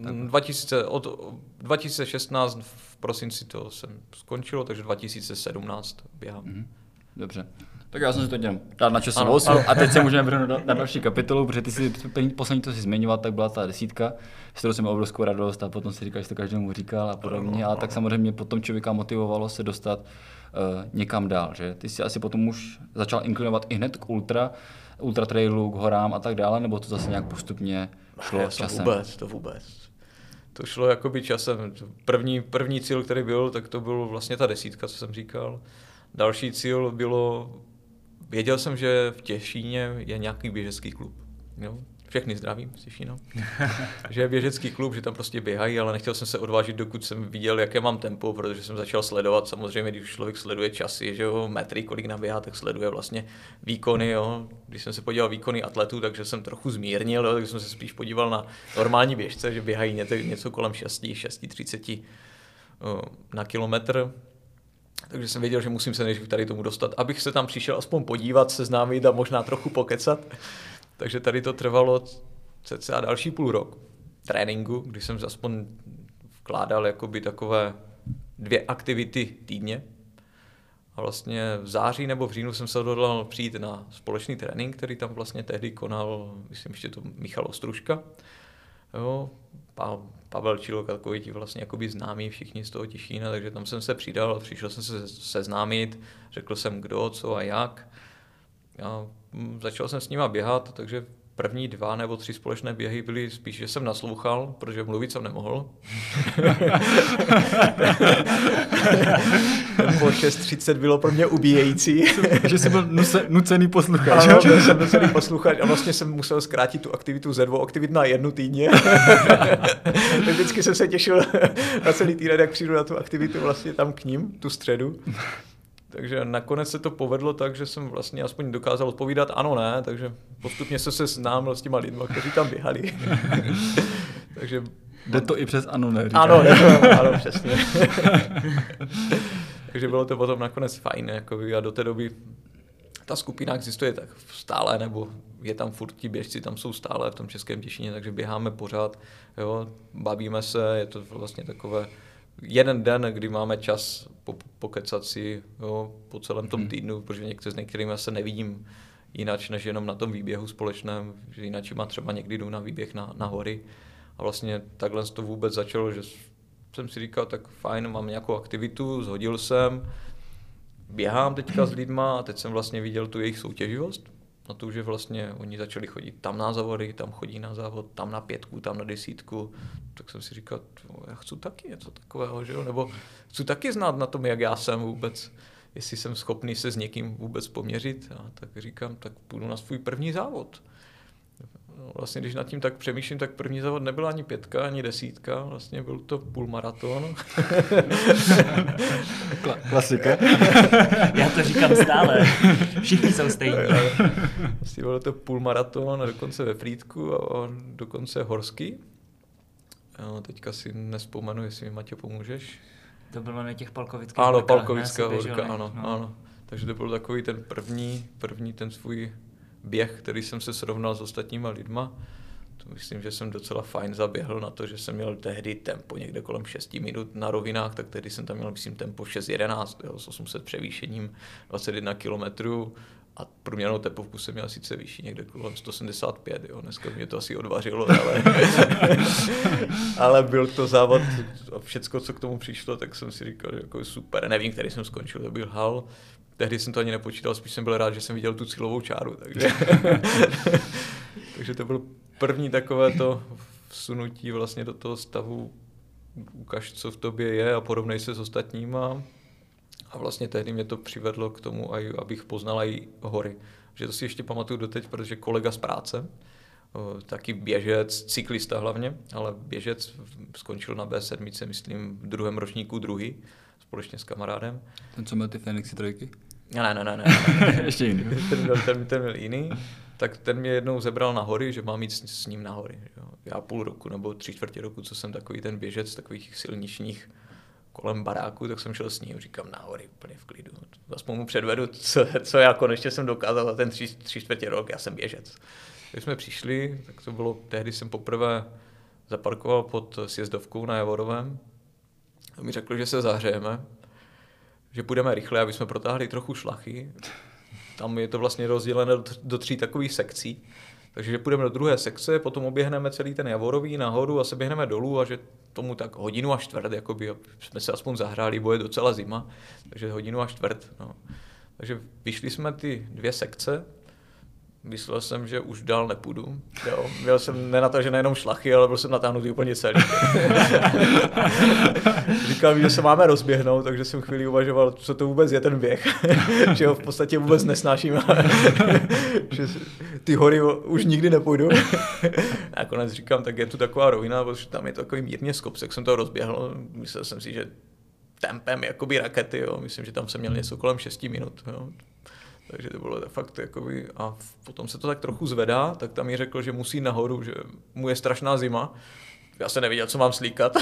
Tak... dva tisíce, od dva tisíce šestnáct v prosinci to jsem skončilo, takže dva tisíce sedmnáct běhám. Mhm. Dobře. Tak já jsem si to dělal dát na časovou osu a teď se můžeme vrhnout na další kapitolu, protože ty si poslední, co jsi zmiňoval, tak byla ta desítka, s kterou jsem měl obrovskou radost a potom si říkal, že to každému říkal a podobně, a tak samozřejmě potom člověka motivovalo se dostat uh, někam dál, že? Ty jsi asi potom už začal inklinovat i hned k ultra, ultra trailu, k horám a tak dále, nebo to zase nějak postupně šlo já časem? To vůbec, to vůbec. to šlo jakoby časem. První, první cíl, který byl, tak to byl vlastně ta desítka, co jsem říkal. Další cíl bylo, věděl jsem, že v Těšíně je nějaký běžecký klub. Jo? Všechny zdravím z Těšína. Že je běžecký klub, že tam prostě běhají, ale nechtěl jsem se odvážit, dokud jsem viděl, jaké mám tempo, protože jsem začal sledovat. Samozřejmě, když člověk sleduje časy, že jo, metry, kolik naběhá, tak sleduje vlastně výkony. Jo. Když jsem se podíval výkony atletů, takže jsem trochu zmírnil, jo, takže jsem se spíš podíval na normální běžce, že běhají něco kolem šest, šest třicet na kilometr. Takže jsem věděl, že musím se nejdřív tady tomu dostat, abych se tam přišel aspoň podívat, seznámit a možná trochu pokecat. Takže tady to trvalo cca další půl rok tréninku, když jsem aspoň vkládal jakoby takové dvě aktivity týdně. A vlastně v září nebo v říjnu jsem se odhodlal přijít na společný trénink, který tam vlastně tehdy konal, myslím, ještě to Michal Stružka. Jo, pa, Pavel Čílok, takový ti vlastně jakoby známí všichni z toho Těšína, takže tam jsem se přidal, přišel jsem se seznámit, řekl jsem kdo, co a jak. A začal jsem s nima běhat, takže první dva nebo tři společné běhy byly spíš, že jsem naslouchal, protože mluvit jsem nemohl. Po šest třicet bylo pro mě ubíjející. Že jsem byl nucený posluchač. Ano, že jsem nucený posluchač a vlastně jsem musel zkrátit tu aktivitu ze dvou aktivit na jednu týdně. Tak vždycky jsem se těšil na celý týden, jak přijdu na tu aktivitu vlastně tam k ním, tu středu. Takže nakonec se to povedlo tak, že jsem vlastně aspoň dokázal odpovídat ano, ne, takže postupně jsem se známil s těma lidma, kteří tam běhali. Takže jde to i přes ano, ne? Říkám. Ano, to, ano, přesně. Takže bylo to potom nakonec fajn, jakoby, a do té doby ta skupina existuje tak stále, nebo je tam furt ti běžci, tam jsou stále v tom Českém Těšíně, takže běháme pořád, jo, bavíme se, je to vlastně takové jeden den, kdy máme čas po, pokecat si, jo, po celém tom týdnu, protože některý, s některými se nevidím jinak, než jenom na tom výběhu společném, že jinak má třeba někdy jdu na výběh na, na hory. A vlastně takhle to vůbec začalo, že jsem si říkal, tak fajn, mám nějakou aktivitu, zhodil jsem, běhám teďka s lidma a teď jsem vlastně viděl tu jejich soutěživost. Na to, že vlastně oni začali chodit tam na závody, tam chodí na závod, tam na pětku, tam na desítku, tak jsem si říkal, já chci taky něco takového, že jo? Nebo chci taky znát na tom, jak já jsem vůbec, jestli jsem schopný se s někým vůbec poměřit, a tak říkám, tak půjdu na svůj první závod. Vlastně, když nad tím tak přemýšlím, tak první závod nebyla ani pětka, ani desítka, vlastně byl to půlmaraton. Klasika. Já to říkám stále, všichni jsou stejní. Vlastně bylo to půlmaraton, dokonce ve Frýdku a dokonce horský. No, teďka si nespomenu, jestli mi, Matěj, pomůžeš. To bylo na těch Palkovických horkách. Ano, Palkovická horka, ano, no. Ano. Takže to byl takový ten první, první ten svůj běh, který jsem se srovnal s ostatníma lidma. To myslím, že jsem docela fajn zaběhl na to, že jsem měl tehdy tempo někde kolem šest minut na rovinách, tak tehdy jsem tam měl, myslím, tempo šest jedenáct, s osm set převýšením, dvacet jedna kilometrů a průměrnou tepovku jsem měl sice vyšší, někde kolem sto sedmdesát pět, jo. Dneska mě to asi odvařilo, ale, ale byl to závod a všecko, co k tomu přišlo, tak jsem si říkal, že jako super, nevím, který jsem skončil, to byl hal. Tehdy jsem to ani nepočítal, spíš jsem byl rád, že jsem viděl tu cílovou čáru, takže, takže to bylo první takové to vsunutí vlastně do toho stavu, ukaž, co v tobě je a porovnej se s ostatníma. A vlastně tehdy mě to přivedlo k tomu, abych poznal i hory. Že to si ještě pamatuju doteď, protože kolega z práce, taky běžec, cyklista hlavně, ale běžec, skončil na bé sedm, myslím, v druhém ročníku druhý, společně s kamarádem. Ten, co měl ty Fenixy trojky? Ne, ne, ne, ne. Ještě jiný. Ten, ten, ten byl jiný. Tak ten mě jednou zebral na hory, že mám jít s, s ním na hory. Jo. Já půl roku nebo tři čtvrtě roku, co jsem takový ten běžec, takových silničních kolem baráku, tak jsem šel s ním, říkám na hory, úplně v klidu. Aspoň mu předvedu, co, co já konečně jsem dokázal za ten tři, tři čtvrtě rok, já jsem běžec. Když jsme přišli, tak to bylo, tehdy jsem poprvé zaparkoval pod sjezdovkou na Javorovém. A mi řekl, že se zahřejeme, že půjdeme rychle, aby jsme protáhli trochu šlachy. Tam je to vlastně rozdělené do tří takových sekcí. Takže že půjdeme do druhé sekce, potom oběhneme celý ten Javorový nahoru a se běhneme dolů a že tomu tak hodinu a čtvrt, jakoby, jsme se aspoň zahráli, bo je docela zima, takže hodinu a čtvrt. No. Takže vyšli jsme ty dvě sekce. myslel jsem, že už dál nepůjdu. Jo. Měl jsem nenatažené jenom šlachy, ale byl jsem natáhnutý úplně celý. Říkal mi, že se máme rozběhnout, takže jsem chvíli uvažoval, co to vůbec je ten běh. Že ho v podstatě vůbec nesnáším. Že ty hory už nikdy nepůjdu. Nakonec říkám, tak je tu taková rovina, protože tam je takový mírně skop, tak jsem to rozběhl. Myslel jsem si, že tempem jakoby rakety, jo. Myslím, že tam jsem měl něco kolem šest minut. Jo. Takže to bylo fakt jakoby, a potom se to tak trochu zvedá, tak tam mi řekl, že musí nahoru, že mu je strašná zima. Já jsem nevěděl, co mám slíkat.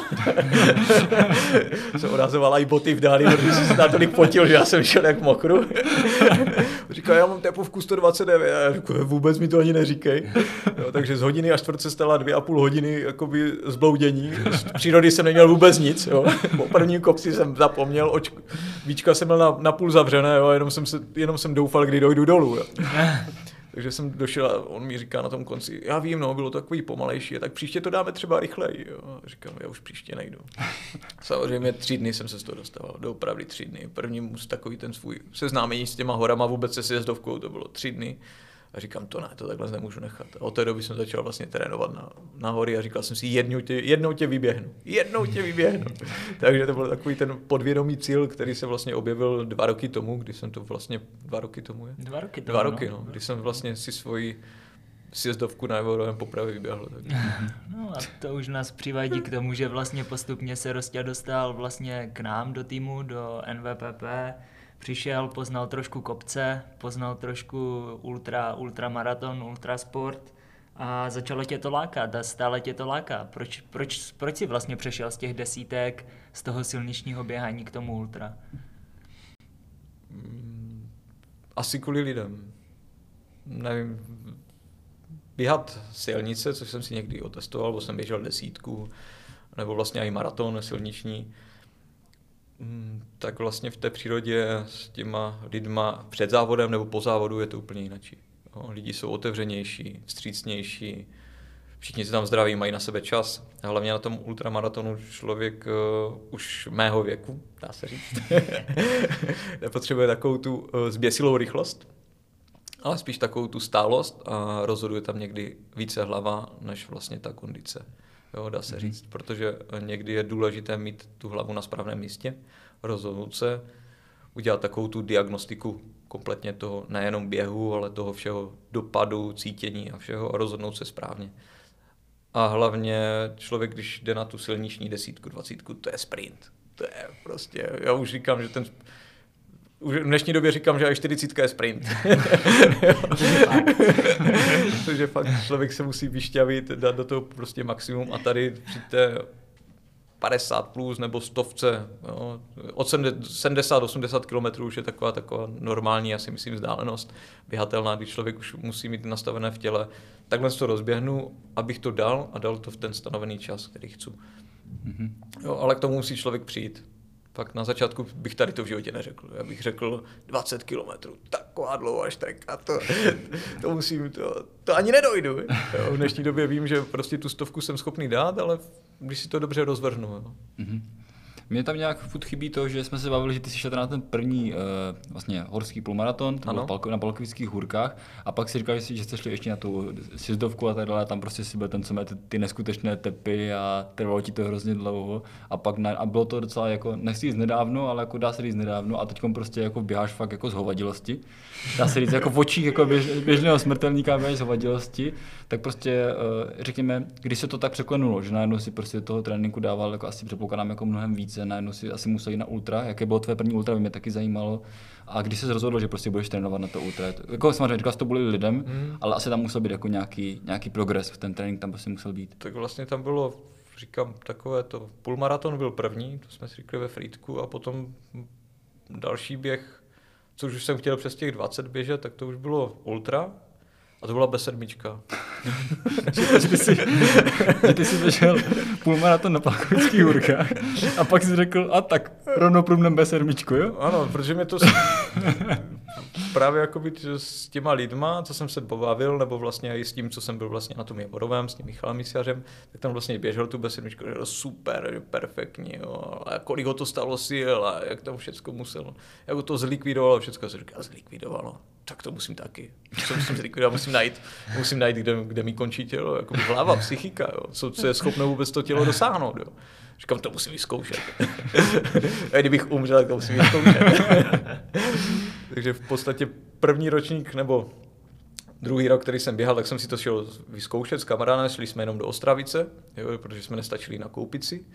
Jsem odázoval i boty v dáli, protože jsem se natolik potil, že já jsem šel jak mokru. Říkal, já mám tepovku sto dvacet devět. Já říkal, vůbec mi to ani neříkej. Jo, takže z hodiny až čtvrt se stala dvě a půl hodiny jakoby zbloudění. Z přírody jsem neměl vůbec nic. Jo. Po prvním kopci jsem zapomněl, očku, víčka jsem měl na, na půl zavřené, jo, jenom, jsem se, jenom jsem doufal, kdy dojdu dolů. Jo. Takže jsem došel a on mi říká na tom konci, já vím, no, bylo to takový pomalejší, tak příště to dáme třeba rychleji. Jo. Říkám, já už příště nejdu. Samozřejmě tři dny jsem se z toho dostával, doopravdy tři dny. První mus takový ten svůj seznámení s těma horama, vůbec se sjezdovkou, to bylo tři dny. A říkám, to ne, to takhle nemůžu nechat. A od té doby jsem začal vlastně trénovat na, na hory a říkal jsem si, jednou tě, jednou tě vyběhnu, jednou tě vyběhnu. Takže to byl takový ten podvědomý cíl, který se vlastně objevil dva roky tomu, kdy jsem to vlastně, dva roky tomu je? Dva roky tomu, dva roky, no. no. Kdy jsem vlastně si svoji sjezdovku na Javorovém popravě vyběhl. Tak. No a to už nás přivádí k tomu, že vlastně postupně se Rostia dostal vlastně k nám do týmu, do N V P P. Přišel, poznal trošku kopce, poznal trošku ultra, ultramaraton, ultrasport a začalo tě to lákat a stále tě to láká. Proč, proč, proč jsi vlastně přešel z těch desítek, z toho silničního běhání k tomu ultra? Asi kvůli lidem. Nevím, běhat silnice, což jsem si někdy otestoval, bo jsem běžel desítku, nebo vlastně i maraton silniční. Tak vlastně v té přírodě s těma lidma před závodem nebo po závodu je to úplně jináčí. Lidi jsou otevřenější, vstřícnější, všichni se tam zdraví, mají na sebe čas. Hlavně na tom ultramaratonu člověk uh, už mého věku, dá se říct, nepotřebuje takovou tu uh, zběsilou rychlost, ale spíš takovou tu stálost a rozhoduje tam někdy více hlava než vlastně ta kondice. Jo, dá se říct, protože někdy je důležité mít tu hlavu na správném místě, rozhodnout se, udělat takovou tu diagnostiku kompletně toho nejenom běhu, ale toho všeho dopadu, cítění a všeho a rozhodnout se správně. A hlavně člověk, když jde na tu silniční desítku, dvacítku, to je sprint. To je prostě, já už říkám, že ten... Už v dnešní době říkám, že až čtyřicítka je sprint. Protože fakt člověk se musí vyšťavit, dát do toho prostě maximum a tady při té padesát plus nebo stovce, jo, od sedmdesát osmdesát kilometrů už je taková, taková normální, já si myslím, vzdálenost běhatelná, když člověk už musí mít nastavené v těle. Takhle to rozběhnu, abych to dal a dal to v ten stanovený čas, který chci. Jo, ale k tomu musí člověk přijít. Fakt na začátku bych tady to v životě neřekl. Já bych řekl dvacet kilometrů, taková dlouhá štreka, to, to musím, to, to ani nedojdu. Jo, v dnešní době vím, že prostě tu stovku jsem schopný dát, ale když si to dobře rozvrhnu. Jo. Mm-hmm. Mně tam nějak furt chybí to, že jsme se bavili, že ty jsi šel na ten první uh, vlastně horský půlmaraton, Palko, na Palkovických horkách, a pak si říkal, že jste šli ještě na tu sjezdovku a tak dále, tam prostě si byl ten, co měl ty, ty neskutečné tepy a trvalo ti to hrozně dlouho. A pak na, a bylo to docela jako, nechci jít nedávno, ale jako dá se říct nedávno, a teď prostě jako běháš fakt jako z hovadilosti. Dá se říct jako v očích jako běž, běžného smrtelníka běháš z hovadilosti, tak prostě uh, řekněme, když se to tak překlenulo, že najednou si prostě toho tréninku dával jako asi předpokládám jako mnohem víc. Najednou si asi musel jít na ultra, jaké bylo tvé první ultra, mě taky zajímalo. A když jsi rozhodl, že prostě budeš trénovat na to ultra, to, jako samozřejmě říkal jsi to byli lidem, mm. ale asi tam musel být jako nějaký, nějaký progres, v ten trénink tam prostě musel být. Tak vlastně tam bylo, říkám, takové to, půlmaraton byl první, to jsme si říkali ve Frýdku, a potom další běh, což už jsem chtěl přes těch dvacet běžet, tak to už bylo ultra. A to byla bez sedmička. ty, jsi, ty jsi běžel půlmaraton na Palkovických horkách a pak jsi řekl, a tak rovnou průmnem bez sedmičku, jo? Ano, protože mě to právě jakoby s těma lidma, co jsem se pobavil, nebo vlastně i s tím, co jsem byl vlastně na tom Javorovém, s tím Michalem Misiářem, tak tam vlastně běžel tu bez sedmičku, že super, že perfektní, jo, a kolik ho to stalo sil a jak tam všecko muselo, jak ho to zlikvidovalo, všecko se říká, zlikvidovalo. tak to musím taky. Co musím říkat, já musím najít, musím najít, kde, kde mi končí tělo, jako hlava, psychika, jo. Co, co je schopno vůbec to tělo dosáhnout, jo. Říkám, to musím vyzkoušet. A kdybych umřel, tak to musím vyzkoušet. Takže v podstatě první ročník nebo druhý rok, který jsem běhal, tak jsem si to šel vyzkoušet s kamarádem, šli jsme jenom do Ostravice, jo, protože jsme nestačili nakoupit si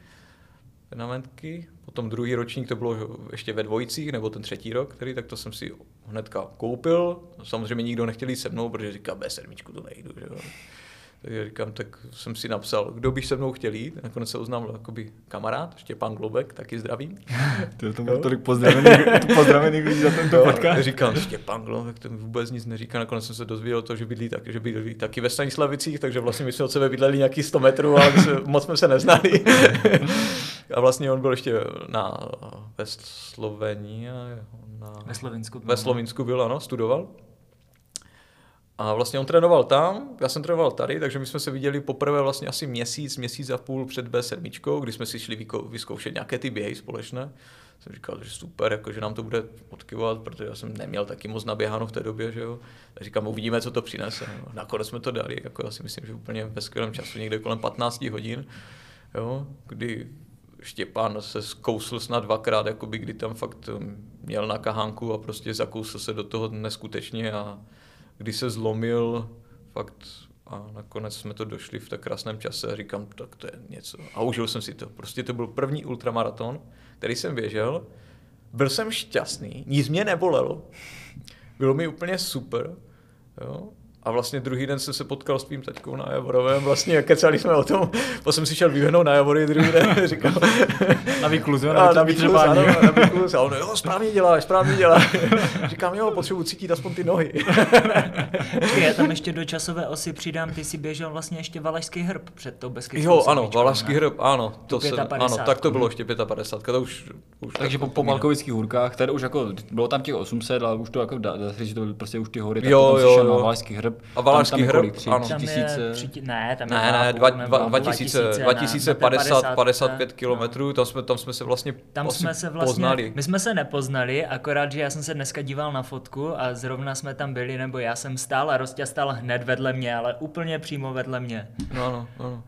penamentky. Potom druhý ročník to bylo ještě ve dvojicích, nebo ten třetí rok, který, tak to jsem si hnedka koupil. Samozřejmě nikdo nechtěl jít se mnou, protože říká, bé sedm to nejdu. Že? Takže říkám, tak jsem si napsal, kdo by se mnou chtěl jít. Nakonec se oznámil jakoby kamarád, Štěpán Globek, taky zdravím. To tam bylo tolik pozdravených lidí za tento podcast. Říkám, Štěpán Globek, to mi vůbec nic neříká. Nakonec jsem se dozvěděl to, že bydlí, tak, že bydlí taky ve Stanislavicích, takže vlastně my jsme od sebe bydleli nějakých sto metrů, ale se, moc jsme se neznali. A vlastně on byl ještě na, ve Slovenii, na, ve Slovinsku byl, ve Slovinsku byl, ano, studoval. A vlastně on trénoval tam, já jsem trénoval tady, takže my jsme se viděli poprvé vlastně asi měsíc, měsíc a půl před bé sedm, kdy jsme si šli vyzkoušet nějaké ty běhy společné. Jsem říkal, že super, jako, že nám to bude odkyvat, protože já jsem neměl taky moc naběháno v té době, že jo. Tak říkám, uvidíme, co to přinese. Nakonec jsme to dali, jako já si myslím, že úplně ve skvělém času, někde kolem patnácti hodin, jo, kdy Štěpán se zkousl snad dvakrát, jakoby, kdy tam fakt měl na kahánku a prostě zakousl se do toho neskutečně, a kdy se zlomil fakt a nakonec jsme to došli v tak krásném čase a říkám, tak to je něco. A užil jsem si to. Prostě to byl první ultramaraton, který jsem běžel. Byl jsem šťastný, nic mě nebolelo. Bylo mi úplně super. Jo? A vlastně druhý den jsem se potkal s tvým taťkou na Javorovém, vlastně kecali jsme o tom, potom jsem si šel vyhnout na Javorově druhý den, říkal. Na výkluz, jo, na výkluz, ano, na výkluz, a on, jo, správně děláš, správně děláš. Říkám, jo, potřebuji cítit aspoň ty nohy. Čekaj, já tam ještě do časové osy přidám, ty si běžel vlastně ještě Valašský hrb před tou Beskydskou sedmičkou. Jo, ano, Valašský hrb, ano, to jsem, ano, tak to bylo ještě pětapadesát, to už, už takže tak, po, po Palkovických horkách, tady už jako, bylo tam těch osm set, ale už to jako, dá se říct, to byly prostě už ty hory, tak jo, to tam jo, jo. A Valašský hrb, ano, tři tisíce, ne, tam je ne, ne, dva tisíce padesát, padesát pět kilometrů, tam jsme, tam jsme se vlastně tam jsme se vlastně, poznali. My jsme se nepoznali, akorát, že já jsem se dneska díval na fotku a zrovna jsme tam byli, nebo já jsem stál a Rostia stál hned vedle mě, ale úplně přímo vedle mě. No, ano, ano.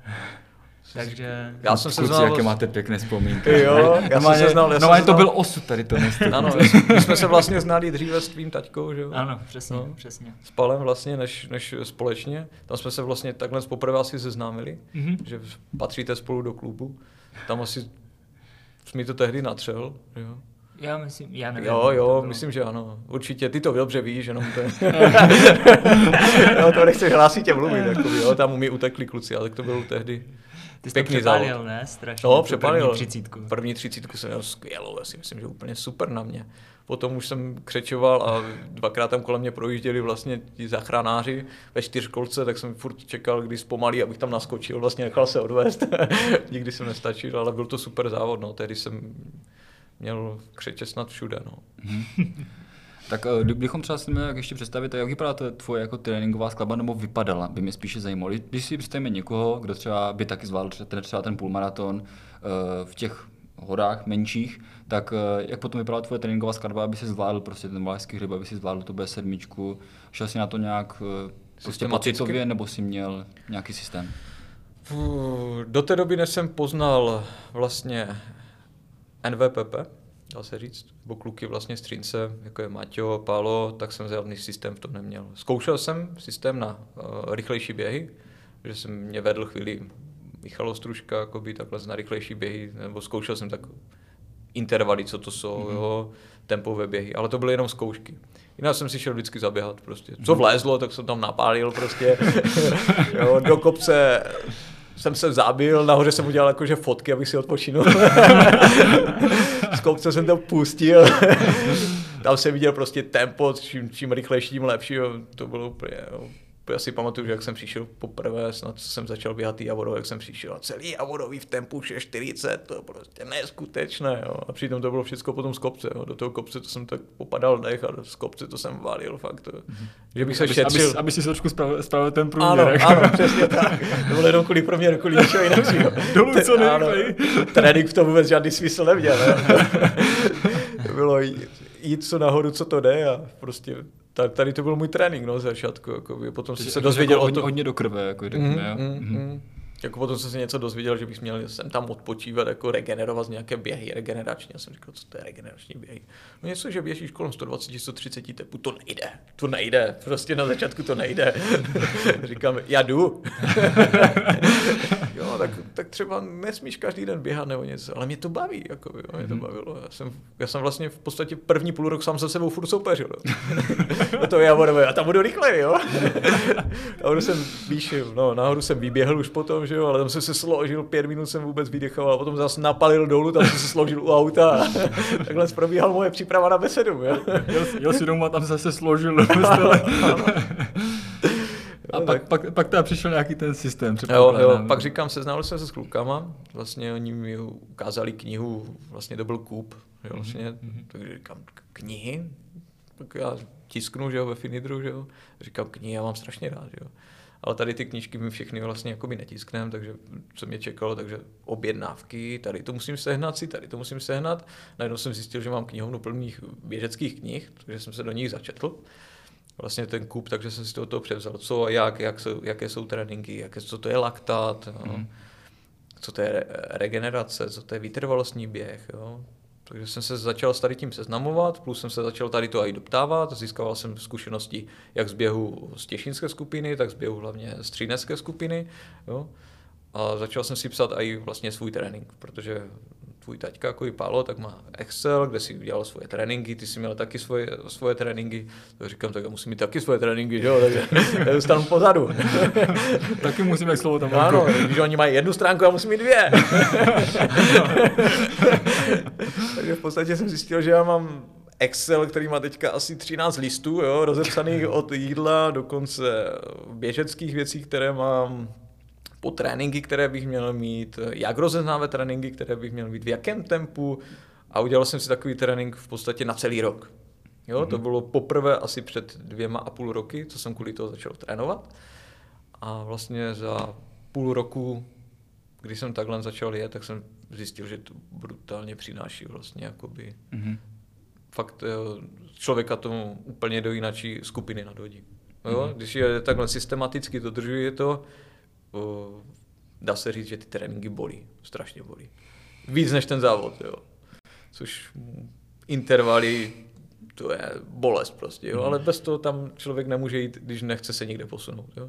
Takže já jsem se znal, jaké máte pěkné vzpomínky. Jo, já jsem se znal, no, ale to byl osud tady to místo. Ano, my jsme se vlastně znali dříve s tvým taťkou, že jo. Ano, přesně, no, přesně. S Palem vlastně než než společně. Tam jsme se vlastně takhle poprvé asi seznámili, mm-hmm, že patříte spolu do klubu. Tam asi mi to tehdy natřel, že jo. Já myslím, já nevím. Jo, jo, myslím, že ano. Určitě, ty to dobře víš, jenom to je. No, to nechceš hlasitě mluvit, takový, jo, tam mi utekli kluci, ale tak to bylo tehdy. Ty jsi pěkný to přepálil, závod, ne? Strašně. No, přepálil. První třicítku. První třicítku jsem měl skvělou, já si myslím, že úplně super na mě. Potom už jsem křečoval a dvakrát tam kolem mě projížděli vlastně ti záchranáři ve čtyřkolce, tak jsem furt čekal, kdy zpomalí, abych tam naskočil, vlastně nechal se odvést. Nikdy jsem nestačil, ale byl to super závod, no. Tehdy jsem měl křeče snad všude, no. Tak kdybychom třeba si měli jak ještě představit, jak vypadá tvoje jako tréninková skladba, nebo vypadala, by mě spíše zajímalo. Když si představíme někoho, kdo třeba by taky zvládl třeba ten půlmaraton v těch horách menších, tak jak potom vypadala tvoje tréninková skladba, aby si zvládl prostě ten Valašský hřeb, aby si zvládl tu bé sedm, šel si na to nějak prostě pocitově, nebo si měl nějaký systém? Do té doby, než jsem poznal vlastně en vé pé pé, dá se říct, nebo kluky vlastně z Třince, jako je Maťo, Pálo, tak jsem žádný systém v tom neměl. Zkoušel jsem systém na uh, rychlejší běhy, že jsem mě vedl chvíli Michal Stružka, jakoby takhle na rychlejší běhy, nebo zkoušel jsem tak intervaly, co to jsou, mm-hmm, jo, tempové běhy, ale to byly jenom zkoušky. Jinak jsem si šel vždycky zaběhat prostě. Co vlézlo, tak jsem tam napálil prostě, jo, do kopce jsem se zabil, nahoře jsem udělal jakože fotky, abych si odpočinul. Z kopce jsem to pustil. Tam jsem viděl prostě tempo, čím, čím rychlejší, tím lepší. To bylo úplně, jo. Já si pamatuju, že jak jsem přišel poprvé, snad jsem začal běhat ty Javorovy, jak jsem přišel a celý Javorový v tempu šest čtyřicet, to prostě neskutečné, jo. A přitom to bylo všechno potom z kopce, jo. Do toho kopce to jsem tak popadal dech a z kopce to jsem valil fakt, mm-hmm, že bych se aby, šetřil. Aby, aby si trošku spravil, spravil ten průměr. Ano, ano, přesně tak. To bylo jenom kvůli průměru, kvůli něčeho jiného. Dolů co nejrychleji. Trénink v tom vůbec žádný smysl neměl, ne? To bylo jít co nahoru, co to jde a prostě tady to byl můj trénink, no, z začátku, jakoby. Potom jsem se dozvěděl jako o to... hodně do krve, jako jde, mm, mm, mm. Mm. Jako potom jsem se něco dozvěděl, že bych měl sem tam odpočívat, jako regenerovat nějaké běhy, regeneračně. Já jsem říkal, co to je regenerační běhy? No něco, že běžíš kolem sto dvacet, sto třicet tepů, to nejde, to nejde, prostě na začátku to nejde. Říkám, já jdu. Jo, tak, tak třeba nesmíš každý den běhat nebo něco, ale mě to baví, jako jo, mě to bavilo. Já jsem, já jsem vlastně v podstatě první půl rok sám se sebou furt soupeřil. No to já budu, já tam budu rychlej, jo. Nahoru jsem výšil, no, nahoru jsem vyběhl už potom, že jo, ale tam jsem se složil, pět minut jsem vůbec vydechal a potom zase napalil dolů, tam jsem se složil u auta a takhle probíhala moje příprava na besedu, jo. Jel si domů a tam zase složil do postele. A no, pak, pak, pak teda přišel nějaký ten systém. Jo, jo, pak říkám, seznal jsem se s klukama, vlastně oni mi ukázali knihu, vlastně to byl Kůb, jo, vlastně, mm-hmm. takže říkám, knihy, tak já tisknu, že jo, ve Finidru, že jo, říkám, knihy, já mám strašně rád, že jo. Ale tady ty knížky my všechny vlastně jakoby netiskneme, takže co mě čekalo, takže objednávky, tady to musím sehnat si, tady to musím sehnat, najednou jsem zjistil, že mám knihovnu plných běžeckých knih, takže jsem se do nich začetl. Vlastně ten Kůb, takže jsem si toho, toho převzal, co a jak, jak jsou, jaké jsou tréninky, jaké, co to je laktát, jo. Mm. Co to je regenerace, co to je vytrvalostní běh. Jo. Takže jsem se začal s tady tím seznamovat, plus jsem se začal tady to aj doptávat, získával jsem zkušenosti jak z běhu z těšínské skupiny, tak z běhu hlavně z třinecké skupiny. Jo. A začal jsem si psát i vlastně svůj trénink, protože tvůj taťka, jako i Pálo, tak má Excel, kde si udělal svoje tréninky, ty jsi měl taky svoje, svoje tréninky. Tak říkám, tak já musím mít taky svoje tréninky, že jo, takže já dostanu pozadu. Taky musím jak slovo tam. Ano, když oni mají jednu stránku, já musím mít dvě. Takže v podstatě jsem zjistil, že já mám Excel, který má teďka asi třináct listů, jo, rozepsaných od jídla do konce běžeckých věcí, které mám, po tréninky, které bych měl mít, jak rozeznávat tréninky, které bych měl mít, v jakém tempu, a udělal jsem si takový trénink v podstatě na celý rok. Jo, mm-hmm. To bylo poprvé asi před dvěma a půl roky, co jsem kvůli toho začal trénovat. A vlastně za půl roku, když jsem takhle začal jet, tak jsem zjistil, že to brutálně přináší vlastně jakoby mm-hmm. fakt člověka tomu úplně do jináčí skupiny nadhodí. Jo, mm-hmm. Když je takhle systematicky dodržuje to, dá se říct, že ty tréninky bolí, strašně bolí. Víc než ten závod, jo. Což intervaly, to je bolest prostě, jo. Ale bez toho tam člověk nemůže jít, když nechce se nikde posunout, jo.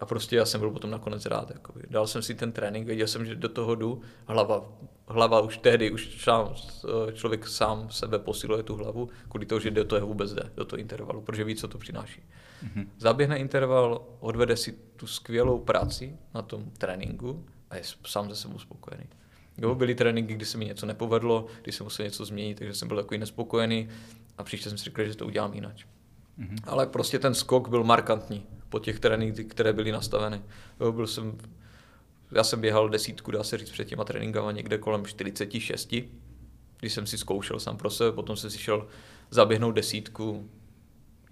A prostě já jsem byl potom nakonec rád, jakoby. Dal jsem si ten trénink, věděl jsem, že do toho jdu, hlava, hlava už tehdy, už sám, člověk sám sebe posiluje tu hlavu, kvůli toho, že do toho vůbec jde, do toho intervalu, protože ví, co to přináší. Mm-hmm. Zaběhne interval, odvede si tu skvělou práci na tom tréninku a je sám ze sebou spokojený. Jo, byly tréninky, kdy se mi něco nepovedlo, kdy jsem musel něco změnit, takže jsem byl takový nespokojený a příště jsem si řekl, že to udělám jinak. Mm-hmm. Ale prostě ten skok byl markantní po těch trénincích, které byly nastaveny. Jo, byl jsem, já jsem běhal desítku, dá se říct, před těma tréninkama někde kolem čtyřicet šest, když jsem si zkoušel sám pro sebe, potom jsem si šel zaběhnout desítku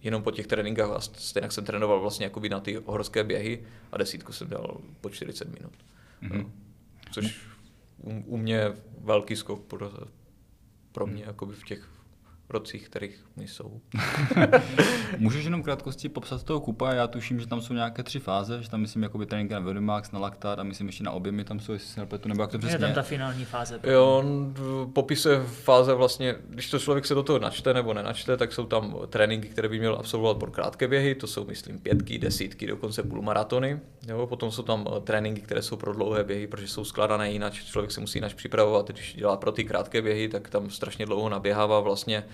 jenom po těch tréninkách a stejně jsem trénoval vlastně jakoby na ty horské běhy a desítku jsem dal po čtyřicet minut. Mm-hmm. Jo, což u, u mě velký skok pro, pro mě jakoby v těch procích, kterých nejsou. Můžeš jenom v krátkosti popsat toho kupa? Já tuším, že tam jsou nějaké tři fáze, že tam myslím jakoby tréninky na Vodimax, na laktát a myslím ještě na objemy tam jsou, jestli se nepletu, nebo jak to přesně je. Je tam ta finální fáze. Jo, on popisuje fáze vlastně, když to člověk se do toho načte nebo nenačte, tak jsou tam tréninky, které by měl absolvovat pro krátké běhy, to jsou myslím pětky, desítky, dokonce půlmaratony. Jo, potom jsou tam tréninky, které jsou pro dlouhé běhy, protože jsou skládané jinak, člověk se musí jinak připravovat, když dělá pro ty krátké běhy, tak tam strašně dlouho naběhává vlastně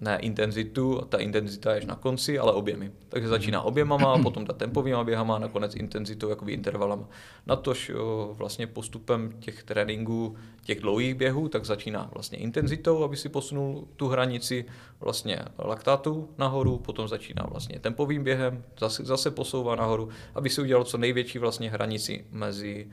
ne intenzitu, ta intenzita je na konci, ale objemy. Takže začíná objemama, potom ta tempovýma běhama, nakonec intenzitou, jakoby intervalama. Natož vlastně postupem těch tréninků, těch dlouhých běhů, tak začíná vlastně intenzitou, aby si posunul tu hranici vlastně laktátu nahoru, potom začíná vlastně tempovým během, zase, zase posouvá nahoru, aby si udělal co největší vlastně hranici mezi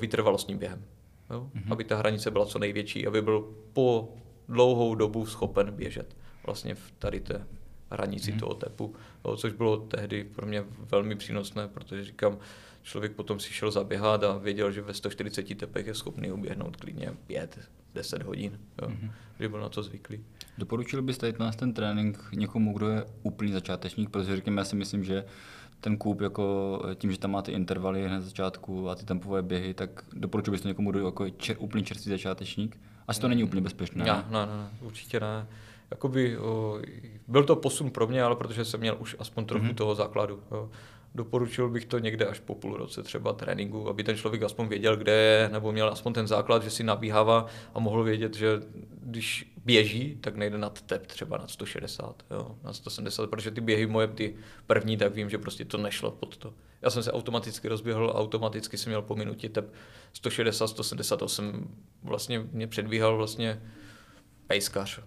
vytrvalostním během. Jo? Aby ta hranice byla co největší, aby byl po dlouhou dobu schopen běžet vlastně v tady té hranici hmm. toho tepu, což bylo tehdy pro mě velmi přínosné, protože říkám, člověk potom si šel zaběhat a věděl, že ve sto čtyřiceti tepech je schopný uběhnout klidně pět deset hodin, jo, mm-hmm. že byl na to zvyklý. Doporučil bys tady ten trénink někomu, kdo je úplný začátečník, protože řekněme, já si myslím, že ten kůp, jako tím, že tam má ty intervaly hned na začátku a ty tempové běhy, tak doporučil bys to někomu, kdo je jako čer, úplný čerstvý začátečník? Asi to není úplně bezpečné. Ne, ne, ne, určitě ne. Jakoby, o, byl to posun pro mě, ale protože jsem měl už aspoň trochu mm-hmm. toho základu. Jo. Doporučil bych to někde až po půl roce třeba tréninku, aby ten člověk aspoň věděl, kde je, nebo měl aspoň ten základ, že si nabíhává a mohl vědět, že když běží, tak nejde nad tep třeba nad sto šedesát, jo, nad sto sedmdesát, protože ty běhy moje, ty první, tak vím, že prostě to nešlo pod to. Já jsem se automaticky rozběhl, automaticky jsem měl po minutě tep sto šedesát, sto sedmdesát osm, vlastně mě předbíhal vlastně pejskař.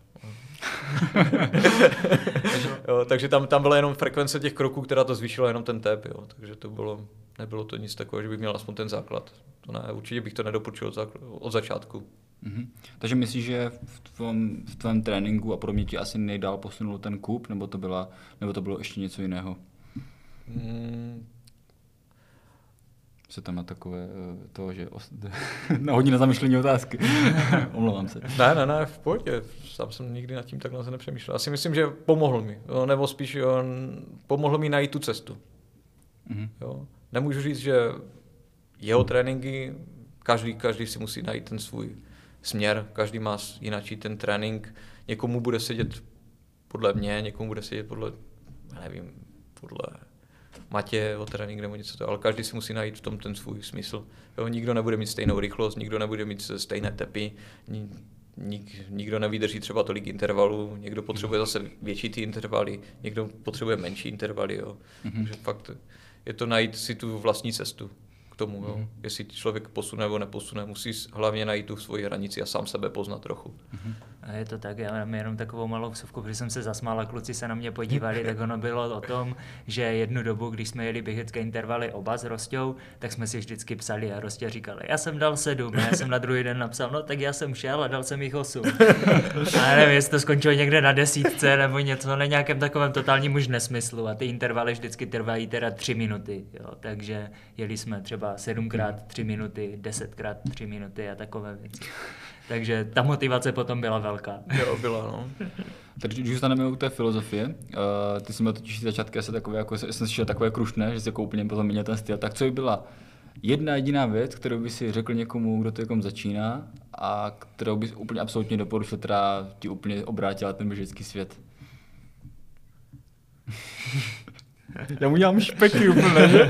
Jo, takže tam, tam byla jenom frekvence těch kroků, která to zvýšila, jenom ten tep, jo. Takže to bylo, nebylo to nic takového, že bych měl aspoň ten základ. To ne, určitě bych to nedoporučil od, od začátku. Mm-hmm. Takže myslíš, že v tvém, v tvém tréninku a podobně ti asi nejdál posunul ten kůp, nebo to, byla, nebo to bylo ještě něco jiného? Mm. Se tam na takové to, že os... na hodně na zamyšlení otázky. Omlouvám se. Ne, ne, ne, v pohodě. Sám jsem nikdy nad tím takhle se nepřemýšlel. Asi myslím, že pomohl mi. Nebo spíš jo, pomohl mi najít tu cestu. Mm-hmm. Jo? Nemůžu říct, že jeho tréninky, každý, každý si musí najít ten svůj směr, každý má jináčí ten trénink. Někomu bude sedět podle mě, někomu bude sedět podle, nevím, podle... Matě, o trénink nebo něco to, ale každý si musí najít v tom ten svůj smysl. Jo, nikdo nebude mít stejnou rychlost, nikdo nebude mít stejné tepy, ni, nik, nikdo nevydrží třeba tolik intervalů, někdo potřebuje zase větší ty intervaly, někdo potřebuje menší intervaly. Jo. Mm-hmm. Takže fakt je to najít si tu vlastní cestu k tomu. Jo. Mm-hmm. Jestli člověk posune nebo neposune, musí hlavně najít tu svoji hranici a sám sebe poznat trochu. Mm-hmm. A je to tak, já mám jenom takovou malou vsuvku, protože jsem se zasmála, kluci se na mě podívali, tak ono bylo o tom, že jednu dobu, když jsme jeli běžecké intervaly oba s Rostou, tak jsme si vždycky psali a Rostě říkali, já jsem dal sedm, já jsem na druhý den napsal, no tak já jsem šel a dal jsem jich osm. A nevím, jestli to skončilo někde na desítce nebo něco, na nějakém takovém totálním už nesmyslu a ty intervaly vždycky trvají teda tři minuty, jo, takže jeli jsme třeba sedmkrát tři minuty, desetkrát tři minuty a takové věci. Takže ta motivace potom byla velká. Jo, byla, no. Takže když zůstaneme u té filozofie, uh, ty jsi měl totiž začátky asi takové, jako jsem slyšel takové krušné, že jsi jako úplně potom měl ten styl. Tak co by byla jedna jediná věc, kterou by si řekl někomu, kdo to jakom začíná a kterou bys úplně absolutně doporučil, která ti úplně obrátila ten běžecký svět? Já mu dělám špeky úplně, že?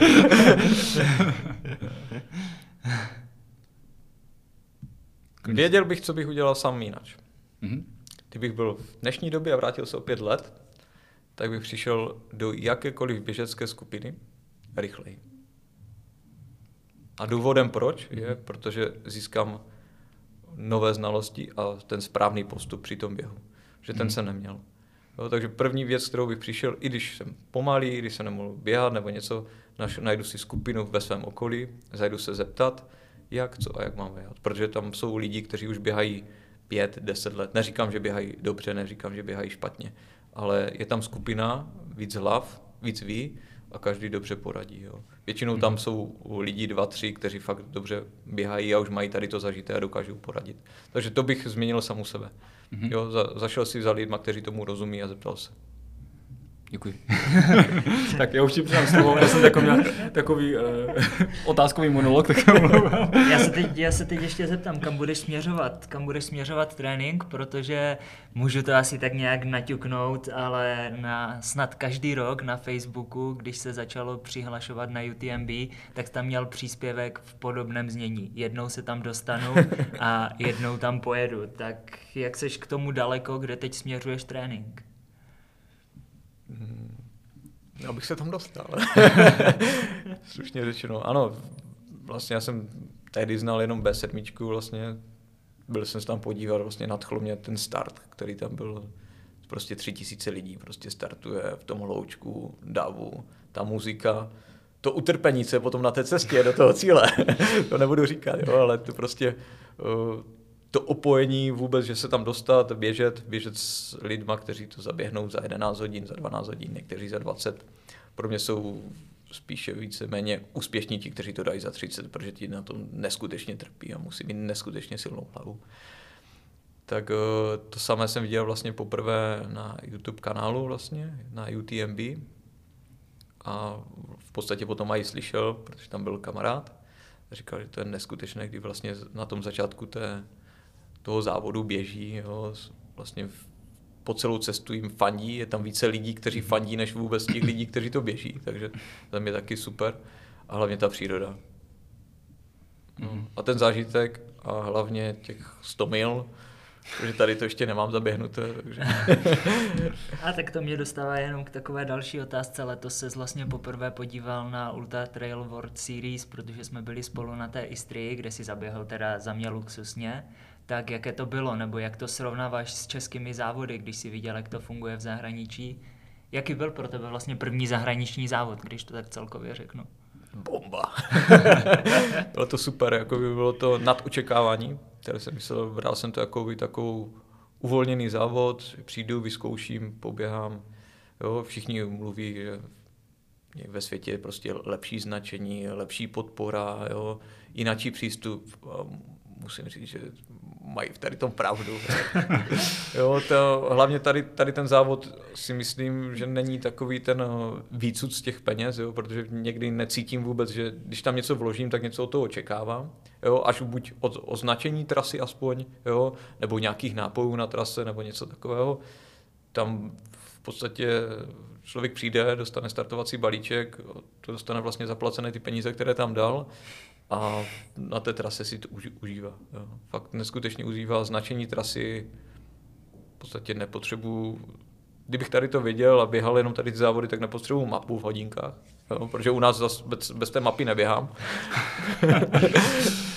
Věděl bych, co bych udělal sám jinak. Mm-hmm. Kdybych byl v dnešní době a vrátil se o pět let, tak bych přišel do jakékoliv běžecké skupiny rychleji. A důvodem proč je, mm-hmm. protože získám nové znalosti a ten správný postup při tom běhu. Že ten mm-hmm. jsem neměl. Jo, takže první věc, kterou bych přišel, i když jsem pomalý, i když jsem nemohl běhat nebo něco, najdu si skupinu ve svém okolí, zajdu se zeptat, jak, co a jak mám běhat. Protože tam jsou lidi, kteří už běhají pět, deset let. Neříkám, že běhají dobře, neříkám, že běhají špatně, ale je tam skupina, víc hlav, víc ví a každý dobře poradí. Jo. Většinou tam jsou lidi dva, tři, kteří fakt dobře běhají a už mají tady to zažité a dokážou poradit. Takže to bych změnil sám u sebe. Jo, za, zašel si za lidma, kteří tomu rozumí a zeptal se. Děkuji. Tak já už ti předám slovo, já jsem takový, takový uh, otázkový monolog, tak já se, teď, já se teď ještě zeptám, kam budeš směřovat, kam budeš směřovat trénink, protože můžu to asi tak nějak naťuknout, ale na, snad každý rok na Facebooku, když se začalo přihlašovat na U T M B, tak tam měl příspěvek v podobném znění. Jednou se tam dostanu a jednou tam pojedu. Tak jak seš k tomu daleko, kde teď směřuješ trénink? Abych se tam dostal. Slušně řečeno. Ano, vlastně já jsem tehdy znal jenom bé sedm, vlastně byl jsem se tam podívat, vlastně nadchl mě ten start, který tam byl, prostě tři tisíce lidí prostě startuje v tom hloučku, davu, ta muzika, to utrpení, co je potom na té cestě do toho cíle, to nebudu říkat, jo, ale to prostě to opojení vůbec, že se tam dostat, běžet, běžet s lidma, kteří to zaběhnou za jedenáct hodin, za dvanáct hodin, někteří za dvacet. Pro mě jsou spíše víceméně úspěšní ti, kteří to dají za třicet, protože ti na tom neskutečně trpí a musí mít neskutečně silnou hlavu. Tak to samé jsem viděl vlastně poprvé na YouTube kanálu vlastně, na U T M B. A v podstatě potom i slyšel, protože tam byl kamarád, říkal, že to je neskutečné, kdy vlastně na tom začátku té, toho závodu běží, jo, vlastně po celou cestu jim fandí, je tam více lidí, kteří fandí, než vůbec těch lidí, kteří to běží, takže tam je taky super a hlavně ta příroda. No. A ten zážitek a hlavně těch sto mil, protože tady to ještě nemám zaběhnuté. Takže. A tak to mě dostává jenom k takové další otázce. Letos se vlastně poprvé podíval na Ultra Trail World Series, protože jsme byli spolu na té Istrii, kde si zaběhl teda za mě luxusně. Tak jaké to bylo, nebo jak to srovnáváš s českými závody, když si viděl, jak to funguje v zahraničí? Jaký byl pro tebe vlastně první zahraniční závod, když to tak celkově řeknu? Bomba. Bylo to super, jako by bylo to nad očekávání. Tady jsem myslel, bral jsem to jako by takovou uvolněný závod, přijdu, vyzkouším, poběhám. Jo, všichni mluví, že ve světě je prostě lepší značení, lepší podpora, jo, jináčí přístup. Musím říct, že mají v tady tom pravdu. Jo, to, hlavně tady, tady ten závod si myslím, že není takový ten výcud z těch peněz, jo, protože někdy necítím vůbec, že když tam něco vložím, tak něco od toho očekávám. Jo, až buď od označení trasy aspoň, jo, nebo nějakých nápojů na trase, nebo něco takového. Tam v podstatě člověk přijde, dostane startovací balíček, to dostane vlastně zaplacené ty peníze, které tam dal, a na té trase si to užívá. Jo. Fakt neskutečně užívá značení trasy. V podstatě nepotřebuji, kdybych tady to věděl a běhal jenom tady ty závody, tak nepotřebuji mapu v hodinkách, jo, protože u nás zas bez, bez té mapy neběhám.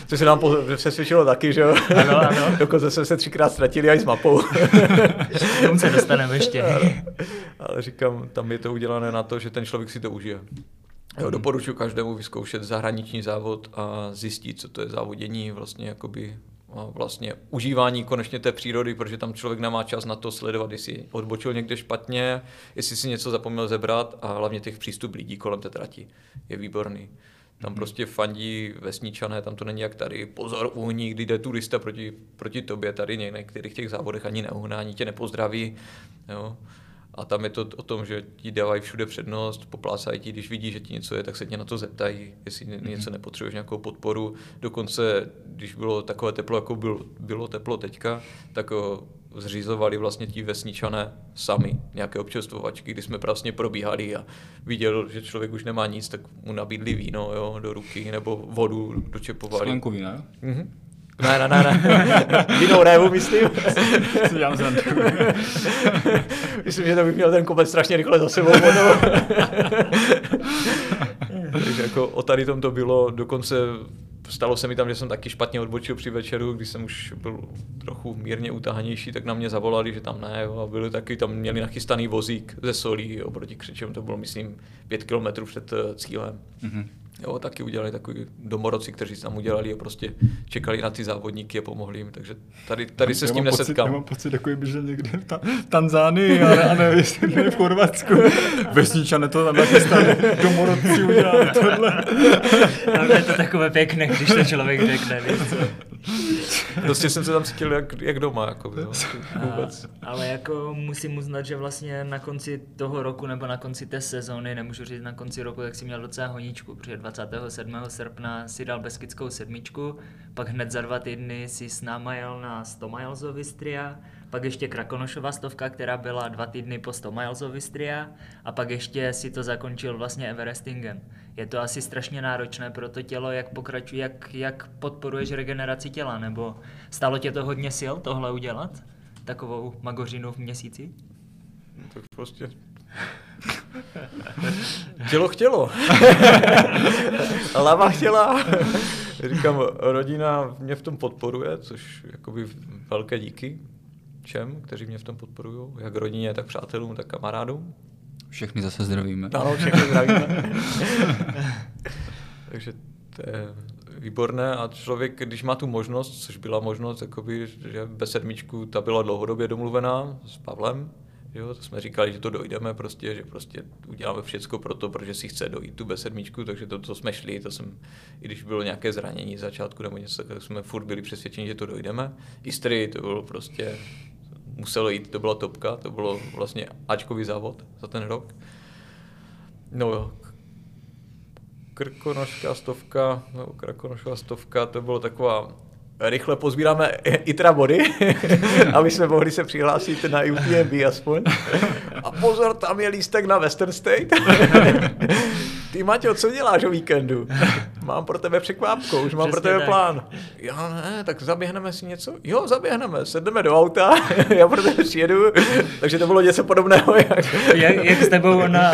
Což se nám přesvědčilo taky, že jo? Ano, ano. Dokonce jsme se třikrát ztratili až s mapou. K tomu se dostaneme ještě. Ale, ale říkám, tam je to udělané na to, že ten člověk si to užije. Jo, doporučuji každému vyzkoušet zahraniční závod a zjistit, co to je závodění, vlastně, jakoby, vlastně užívání konečně té přírody, protože tam člověk nemá čas na to sledovat, jestli odbočil někde špatně, jestli si něco zapomněl zebrat, a hlavně těch přístup lidí kolem té trati je výborný. Tam prostě fandí vesničané, tam to není jak tady. Pozor, uhní, kdy jde turista proti, proti tobě, tady na některých těch závodech ani neuhná, ani tě nepozdraví. Jo. A tam je to o tom, že ti dávají všude přednost, poplácají ti, když vidí, že ti něco je, tak se tě na to zeptají, jestli mm-hmm. něco nepotřebuješ, nějakou podporu. Dokonce, když bylo takové teplo, jako bylo, bylo teplo teďka, tak o, zřizovali vlastně ti vesničané sami nějaké občerstvovačky, kdy jsme vlastně probíhali a viděl, že člověk už nemá nic, tak mu nabídli víno, jo, do ruky, nebo vodu dočepovali. Sklenku vína, jo? Mm-hmm. Ne, ne, ne, ne. Jinou révu, myslím. Co dělám za nečku? Myslím, že to bych měl ten kopec strašně rychle za sebou. Takže jako o tady tom to bylo. Dokonce stalo se mi tam, že jsem taky špatně odbočil při večeru, když jsem už byl trochu mírně utahanější, tak na mě zavolali, že tam ne. Jo, a byli taky, tam měli nachystaný vozík ze solí oproti Křečem. To bylo, myslím, pět kilometrů před cílem. Mm-hmm. Jo, taky udělali takový domorodci, kteří se tam udělali a prostě čekali na ty závodníky a pomohli jim, takže tady, tady se já s tím nesetkám. Já mám pocit, takový běžel někde v, ta, v Tanzánii, ale a ne, v Chorvatsku. Vesničané to tam taky stane, domorodci udělali tohle. Ale je to takové pěkné, když to člověk řekne, víc. Prostě jsem se tam cítil jak, jak doma, jako no, vůbec. A, ale jako musím uznat, že vlastně na konci toho roku, nebo na konci té sezóny, nemůžu říct na konci roku, tak si měl docela honičku, protože dvacátého sedmého srpna si dal Beskydskou sedmičku, pak hned za dva týdny si s náma jel na sto milesov Istria, pak ještě Krakonošova stovka, která byla dva týdny po sto milesov Istria, a pak ještě si to zakončil vlastně Everestingem. Je to asi strašně náročné pro to tělo, jak pokračuje, jak, jak podporuješ regeneraci těla, nebo stálo tě to hodně sil tohle udělat? Takovou magořinu v měsíci? Tak prostě... Tělo chtělo. Lava chtěla. Říkám, rodina mě v tom podporuje, což jakoby velké díky všem, kteří mě v tom podporují, jak rodině, tak přátelům, tak kamarádům. Všechny zase zdravíme. Ano, všechny zdravíme. Takže to je výborné a člověk, když má tu možnost, což byla možnost, jakoby, že bez sedmičku, ta byla dlouhodobě domluvená s Pavlem, Jo, to jsme říkali, že to dojdeme prostě, že prostě uděláme všecko pro to, protože si chce dojít tu bé sedm, takže to, co jsme šli, to jsem, i když bylo nějaké zranění z začátku nebo něco, tak jsme furt byli přesvědčeni, že to dojdeme. I Strydy, to bylo prostě, muselo jít, to byla topka, to bylo vlastně áčkový závod za ten rok. No jo, Krakonošská stovka, no Krakonošova stovka, to bylo taková, rychle pozbíráme itra body, aby jsme mohli se přihlásit na U T M B aspoň. A pozor, tam je lístek na Western State. Ty Maťo, co děláš o víkendu? Mám pro tebe překvápku, už mám Přesně pro tebe tak. plán. Jo, ne, tak zaběhneme si něco? Jo, zaběhneme, sedneme do auta, já pro tebe přijedu. Takže to bylo něco podobného. Jak, jak, jak s tebou na,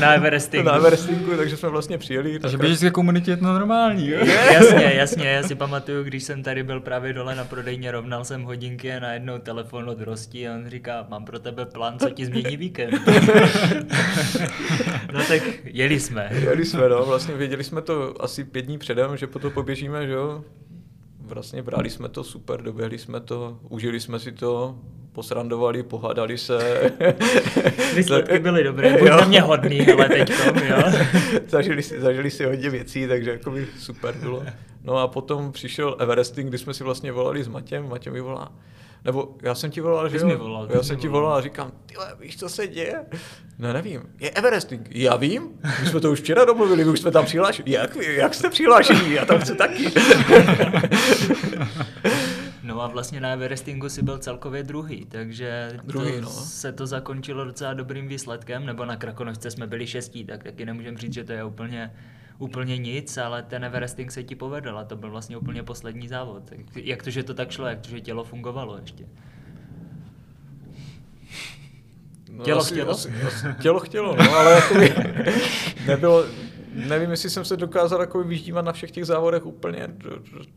na Everestingu. Na Everestingu, takže jsme vlastně přijeli. Takže běžecké komunitě je to normální. Jo? Jasně, jasně, já si pamatuju, když jsem tady byl právě dole na prodejně, rovnal jsem hodinky a najednou telefon od Rosti a on říká, mám pro tebe plán, co ti změní víkend. No tak jeli jsme. Jeli jsme, no, vlastně věděli jsme to asi pět dní předem, že potom poběžíme, že jo. Vlastně brali jsme to super, doběhli jsme to, užili jsme si to, posrandovali, pohádali se. Výsledky byly dobré, buď na mě hodný, ale teďkom, jo. Zažili si, zažili si hodně věcí, takže jako by super bylo. No a potom přišel Everesting, kdy jsme si vlastně volali s Matěm, Matěm mi volá. Nebo já jsem ti volal, že jo, volal, já jsem ti volal a říkám, tyhle, víš, co se děje? No nevím, je Everesting, já vím, my jsme to už včera domluvili, my už jsme tam přihlášeni, jak, jak jste přihlášení, já tam chci taky. No a vlastně na Everestingu si byl celkově druhý, takže druhý, to no. se to zakončilo docela dobrým výsledkem, nebo na Krakonošce jsme byli šestí, tak taky nemůžeme říct, že to je úplně... Úplně nic, ale ten Everesting se ti povedl a to byl vlastně úplně poslední závod. Jak to, že to tak šlo, jak to, že tělo fungovalo ještě? No, tělo, asi, chtělo? Asi, asi, tělo chtělo? No, ale jakoby nebylo, nevím, jestli jsem se dokázal jakoby vyždívat na všech těch závodech úplně,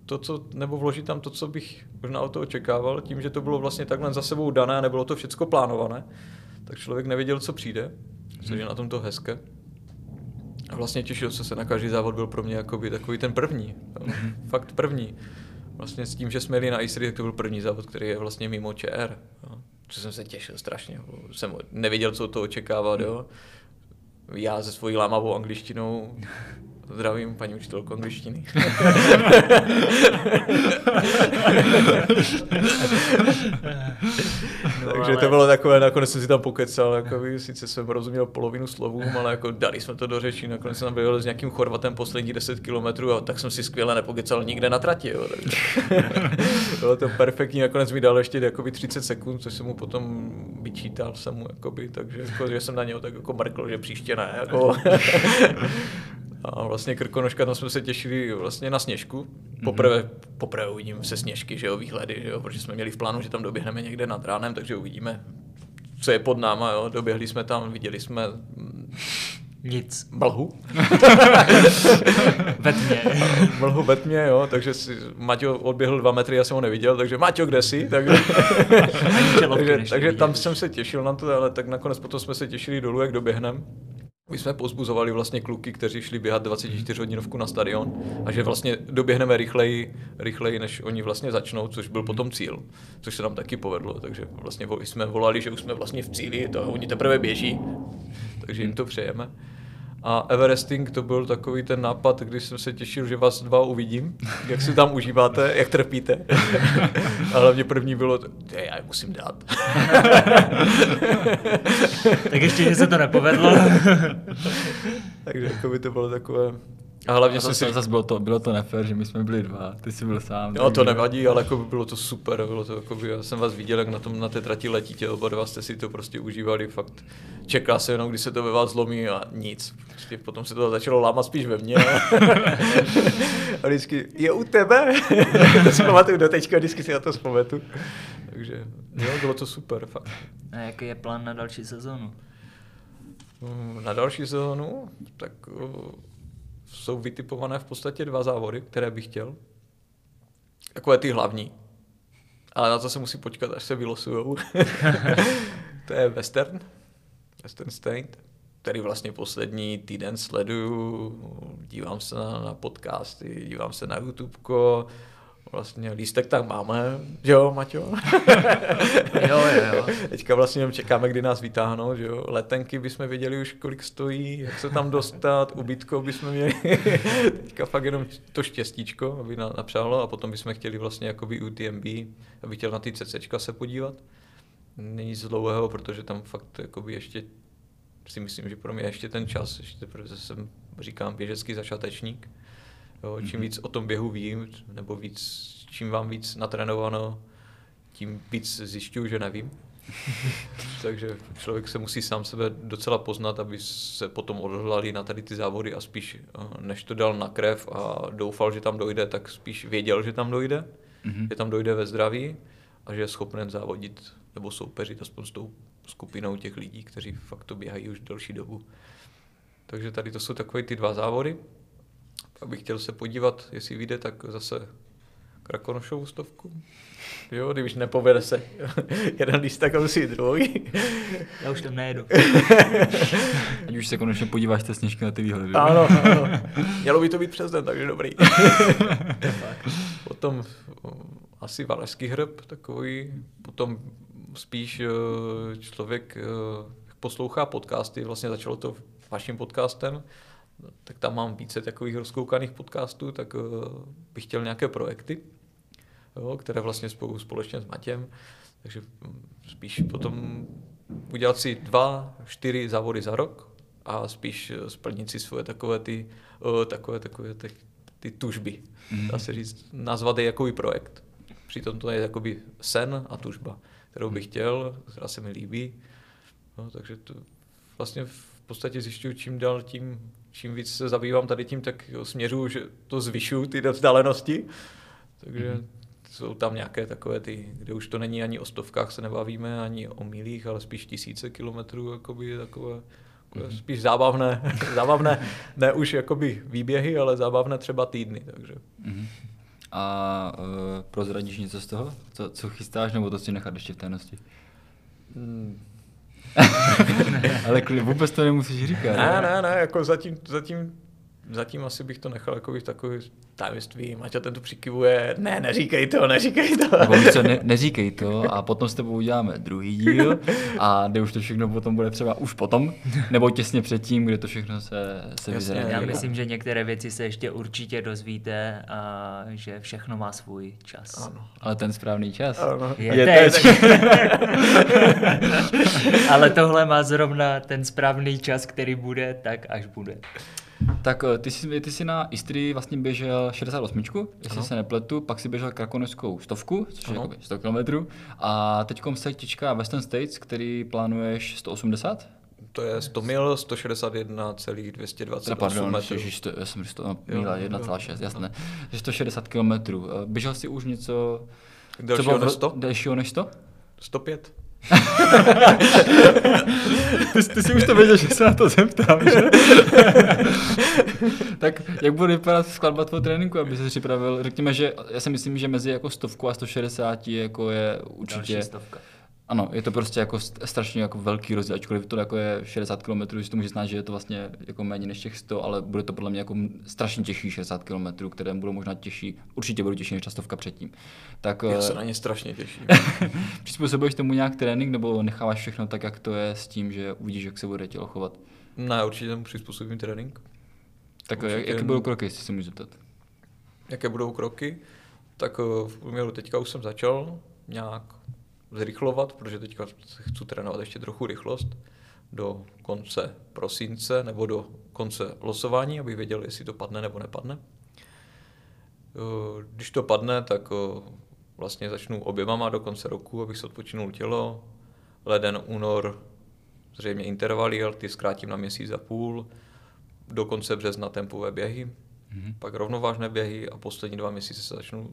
to, co, nebo vložit tam to, co bych možná od toho očekával, tím, že to bylo vlastně takhle za sebou dané, nebylo to všecko plánované, tak člověk nevěděl, co přijde, což je na tom to hezké. A vlastně těšil jsem se na každý závod, byl pro mě jakoby takový ten první, mm-hmm. fakt první. Vlastně s tím, že jsme jeli na Istry, tak to byl první závod, který je vlastně mimo Č R. Jo. Což jsem se těšil strašně, jsem nevěděl, co to očekávat. Jo. Já se svojí lámavou angličtinou, zdravím paní učitelku angličtiny. No, takže ale... to bylo takové, nakonec jsem si tam pokecal, jakoby, sice jsem rozuměl polovinu slovům, ale jako dali jsme to do řeči, nakonec jsem tam byl s nějakým Chorvatem poslední deset kilometrů a tak jsem si skvěle nepokecal nikde na trati. Jo. Bylo to perfektní, nakonec mi dal ještě jakoby třicet sekund, což jsem mu potom vyčítal, jsem mu, jakoby, takže jako, že jsem na něho tak jako mrkl, že příště ne. Jako. A vlastně Krkonoška, tam jsme se těšili vlastně na sněžku. Poprvé, poprvé uvidím se sněžky, že jo, výhledy, že jo, protože jsme měli v plánu, že tam doběhneme někde nad ránem, takže uvidíme, co je pod náma, jo. Doběhli jsme tam, viděli jsme... Nic. Mlhu. Ve tmě. Mlhu ve tmě, jo, takže si Maťo odběhl dva metry, já jsem ho neviděl, takže Maťo, kde jsi? Takže, takže, takže tam jsem se těšil na to, ale tak nakonec potom jsme se těšili dolů, jak doběhneme. My jsme pozbuzovali vlastně kluky, kteří šli běhat dvacet čtyři hodinovku na stadion a že vlastně doběhneme rychleji, rychleji, než oni vlastně začnou, což byl potom cíl, což se nám taky povedlo, takže vlastně jsme volali, že už jsme vlastně v cíli, to oni teprve běží, takže jim to přejeme. A Everesting to byl takový ten nápad, když jsem se těšil, že vás dva uvidím, jak si tam užíváte, jak trpíte. A hlavně první bylo, já je musím dát. Tak ještě, že se to nepovedlo. Takže jako by to bylo takové... A hlavně a to, si... zase bylo to, bylo to nefér, že my jsme byli dva, ty jsi byl sám. Jo, to nevadí, ale jako by bylo to super, bylo to jako by, já jsem vás viděl, jak na tom na té trati letíte, oba dva jste si to prostě užívali, fakt čeká se jenom, když se to ve vás zlomí a nic. Prostě potom se to začalo lámat spíš ve mně. A vždycky, je u tebe? To si pamatuju do teďka, vždycky si na to vzpamatuju. Takže jo, bylo to super, fakt. A jaký je plán na další sezónu? Na další sezónu? Tak... Jsou vytipované v podstatě dva závody, které bych chtěl. Takové ty hlavní. Ale na to se musí počkat, až se vylosujou. To je Western. Western State. Který vlastně poslední týden sleduju. Dívám se na, na podcasty, dívám se na YouTube. Vlastně lístek tak máme, že jo, Maťo? Jo, jo. Teďka vlastně čekáme, kdy nás vytáhnou, že jo? Letenky bychom věděli už, kolik stojí, jak se tam dostat, ubytko bychom měli. Teďka fakt jenom to štěstíčko, aby napřáhlo, a potom bychom chtěli vlastně jakoby U T M B, aby chtěl na ty CCčka se podívat. Není nic dlouhého, protože tam fakt jakoby ještě si myslím, že pro mě ještě ten čas, ještě, protože jsem, říkám, běžecký začátečník. Jo, čím víc o tom běhu vím, nebo víc, čím vám víc natrénováno, tím víc zjišťuju, že nevím. Takže člověk se musí sám sebe docela poznat, aby se potom odhodlali na tady ty závody a spíš, než to dal na krev a doufal, že tam dojde, tak spíš věděl, že tam dojde, mm-hmm. že tam dojde ve zdraví a že je schopen závodit nebo soupeřit aspoň s tou skupinou těch lidí, kteří fakt to běhají už delší dobu. Takže tady to jsou takové ty dva závody. Pak bych chtěl se podívat, jestli vyjde, tak zase Krakonošovu stovku. Jo, když nepovede se jeden lístek, tak musí druhý. Já už tam nejedu. Ať už se konečně podíváš té sněžky na ty výhledy. Ano, ano. Mělo by to být přes den, takže dobrý. Potom asi Valašský hřeb takový. Potom spíš člověk poslouchá podcasty. Vlastně začalo to vaším podcastem. Tak tam mám více takových rozkoukaných podcastů, tak uh, bych chtěl nějaké projekty, jo, které vlastně spolu společně s Matěm, takže spíš potom udělat si dva, čtyři závody za rok a spíš splnit si svoje takové ty, uh, takové, takové ty, ty tužby, mm-hmm. dá se říct, nazvat je jakový projekt. Přitom to je jakoby sen a tužba, kterou bych chtěl, která se mi líbí, no, takže to vlastně v podstatě zjišťuju čím dál tím, čím víc se zabývám tady tím, tak směřuju, že to zvyšuju, ty vzdálenosti. Takže mm-hmm. jsou tam nějaké takové ty, kde už to není ani o stovkách se nebavíme, ani o milích, ale spíš tisíce kilometrů, jakoby takové, takové mm-hmm. spíš zábavné, zábavné, ne už jakoby výběhy, ale zábavné třeba týdny, takže. Mm-hmm. A uh, prozradíš něco z toho? Co, co chystáš, nebo to si nechat ještě v tajnosti? Mm. Ale vůbec to nemusíš říkat. Ne, ne, ne, jako zatím, zatím, zatím asi bych to nechal jako takový tajemství. Maťa ten tu přikivuje, ne, neříkej to, neříkej to. Nebo víc co, ne, neříkej to a potom s tebou uděláme druhý díl a kde už to všechno potom bude třeba už potom, nebo těsně předtím, kde to všechno se, se vyzerá. Já myslím, že některé věci se ještě určitě dozvíte a že všechno má svůj čas. Ano. Ale ten správný čas ano. je, je teď. Ale tohle má zrovna ten správný čas, který bude, tak až bude. Tak ty jsi, ty jsi na Istrii vlastně běžel šedesát osm, jestli se nepletu, pak si běžel krakonošskou stovku, což ano. je sto kilometrů, a teďkom se těčká Western States, který plánuješ sto osmdesát? To je sto mil, sto šedesát jedna celá dvě stě dvacet osm metrů. Pardon, ježiš, to, já jsem sto mil jedna celá šest, jasné, že sto šedesát kilometrů. Běžel jsi už něco delšího než sto? Delšího než sto? sto pět. ty, ty si už to věděl, že se na to zeptám, že? Tak jak bude vypadat skladba tvého tréninku, aby se připravil? Řekněme, že já si myslím, že mezi jako stovkou a sto šedesát jako je určitě... Další stovka. Ano, je to prostě jako strašně jako velký rozdíl, ačkoliv to jako je šedesát kilometrů, že to může znát, že je to vlastně jako méně než těch sto, ale bude to podle mě jako strašně těžší šedesát kilometrů, které budou možná těžší, určitě budou těžší než ta stovka předtím. Tak, já se na ně strašně těším. Přizpůsobuješ tomu nějak trénink, nebo necháváš všechno tak, jak to je, s tím, že uvidíš, jak se bude tělo chovat? Ne, určitě tomu přizpůsobím trénink. Tak určitě jaké jen... budou kroky, jestli se můžu zeptat? Jaké budou kroky? Tak v průměru teďka už jsem začal nějak zrychlovat, protože teďka chci trénovat ještě trochu rychlost do konce prosince nebo do konce losování, abych věděl, jestli to padne nebo nepadne. Když to padne, tak vlastně začnu oběma do konce roku, abych se odpočinul tělo. Leden, únor, zřejmě intervaly, ale ty zkrátím na měsíc a půl. Do konce března tempové běhy, mm-hmm. pak rovnovážné běhy a poslední dva měsíce se začnu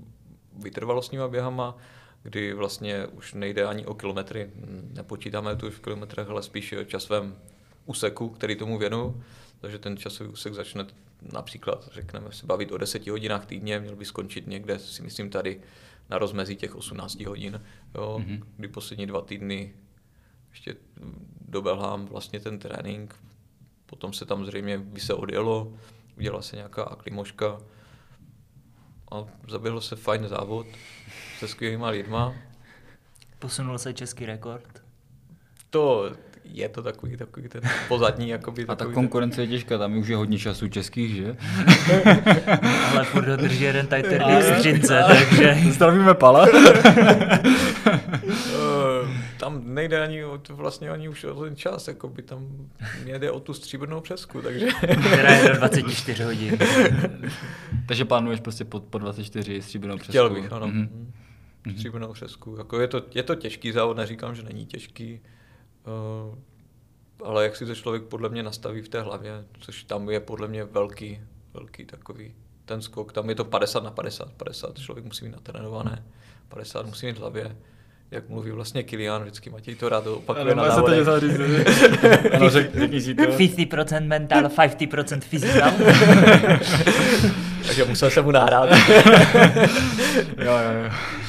vytrvalostníma běhama, kdy vlastně už nejde ani o kilometry, nepočítáme to už v kilometrech, ale spíš časovém úseku, který tomu věnuju. Takže ten časový úsek začne například, řekneme, se bavit o deseti hodinách týdně, měl by skončit někde, si myslím, tady na rozmezí těch osmnácti hodin, jo, mm-hmm. kdy poslední dva týdny ještě dobelhám vlastně ten trénink, potom se tam zřejmě by se odjelo, udělala se nějaká aklimoška, a zaběhl se fajn závod se skvělýma lidma. Posunul se český rekord? To je to takový, takový ten pozadní. Jakoby, takový a ta konkurence ten... je těžká, tam už je hodně času českých, že? Ale furt dodrží jeden Titanic z Třince, takže... Zdravíme Pala. Tam nejde ani o to, vlastně ani už o ten čas, jakoby tam mě jde o tu stříbrnou přesku, takže... Která je do dvacet čtyři hodin. Takže plánuješ prostě po, po dvacet čtyři stříbrnou přesku. Chtěl bych, ano. Mm-hmm. Stříbrnou přesku. Jako je, to, je to těžký závod, neříkám, že není těžký, uh, ale jak si to člověk podle mě nastaví v té hlavě, což tam je podle mě velký, velký takový ten skok. Tam je to padesát na padesát, padesát člověk musí mít natrénované, padesát musí mít v hlavě. Jak mluví vlastně Kilian, vždycky Matěj to rád opakuje na závodech. Ano, řekni si to. padesát procent mental, padesát procent physical. Takže musel jsem mu nahrát. jo, jo,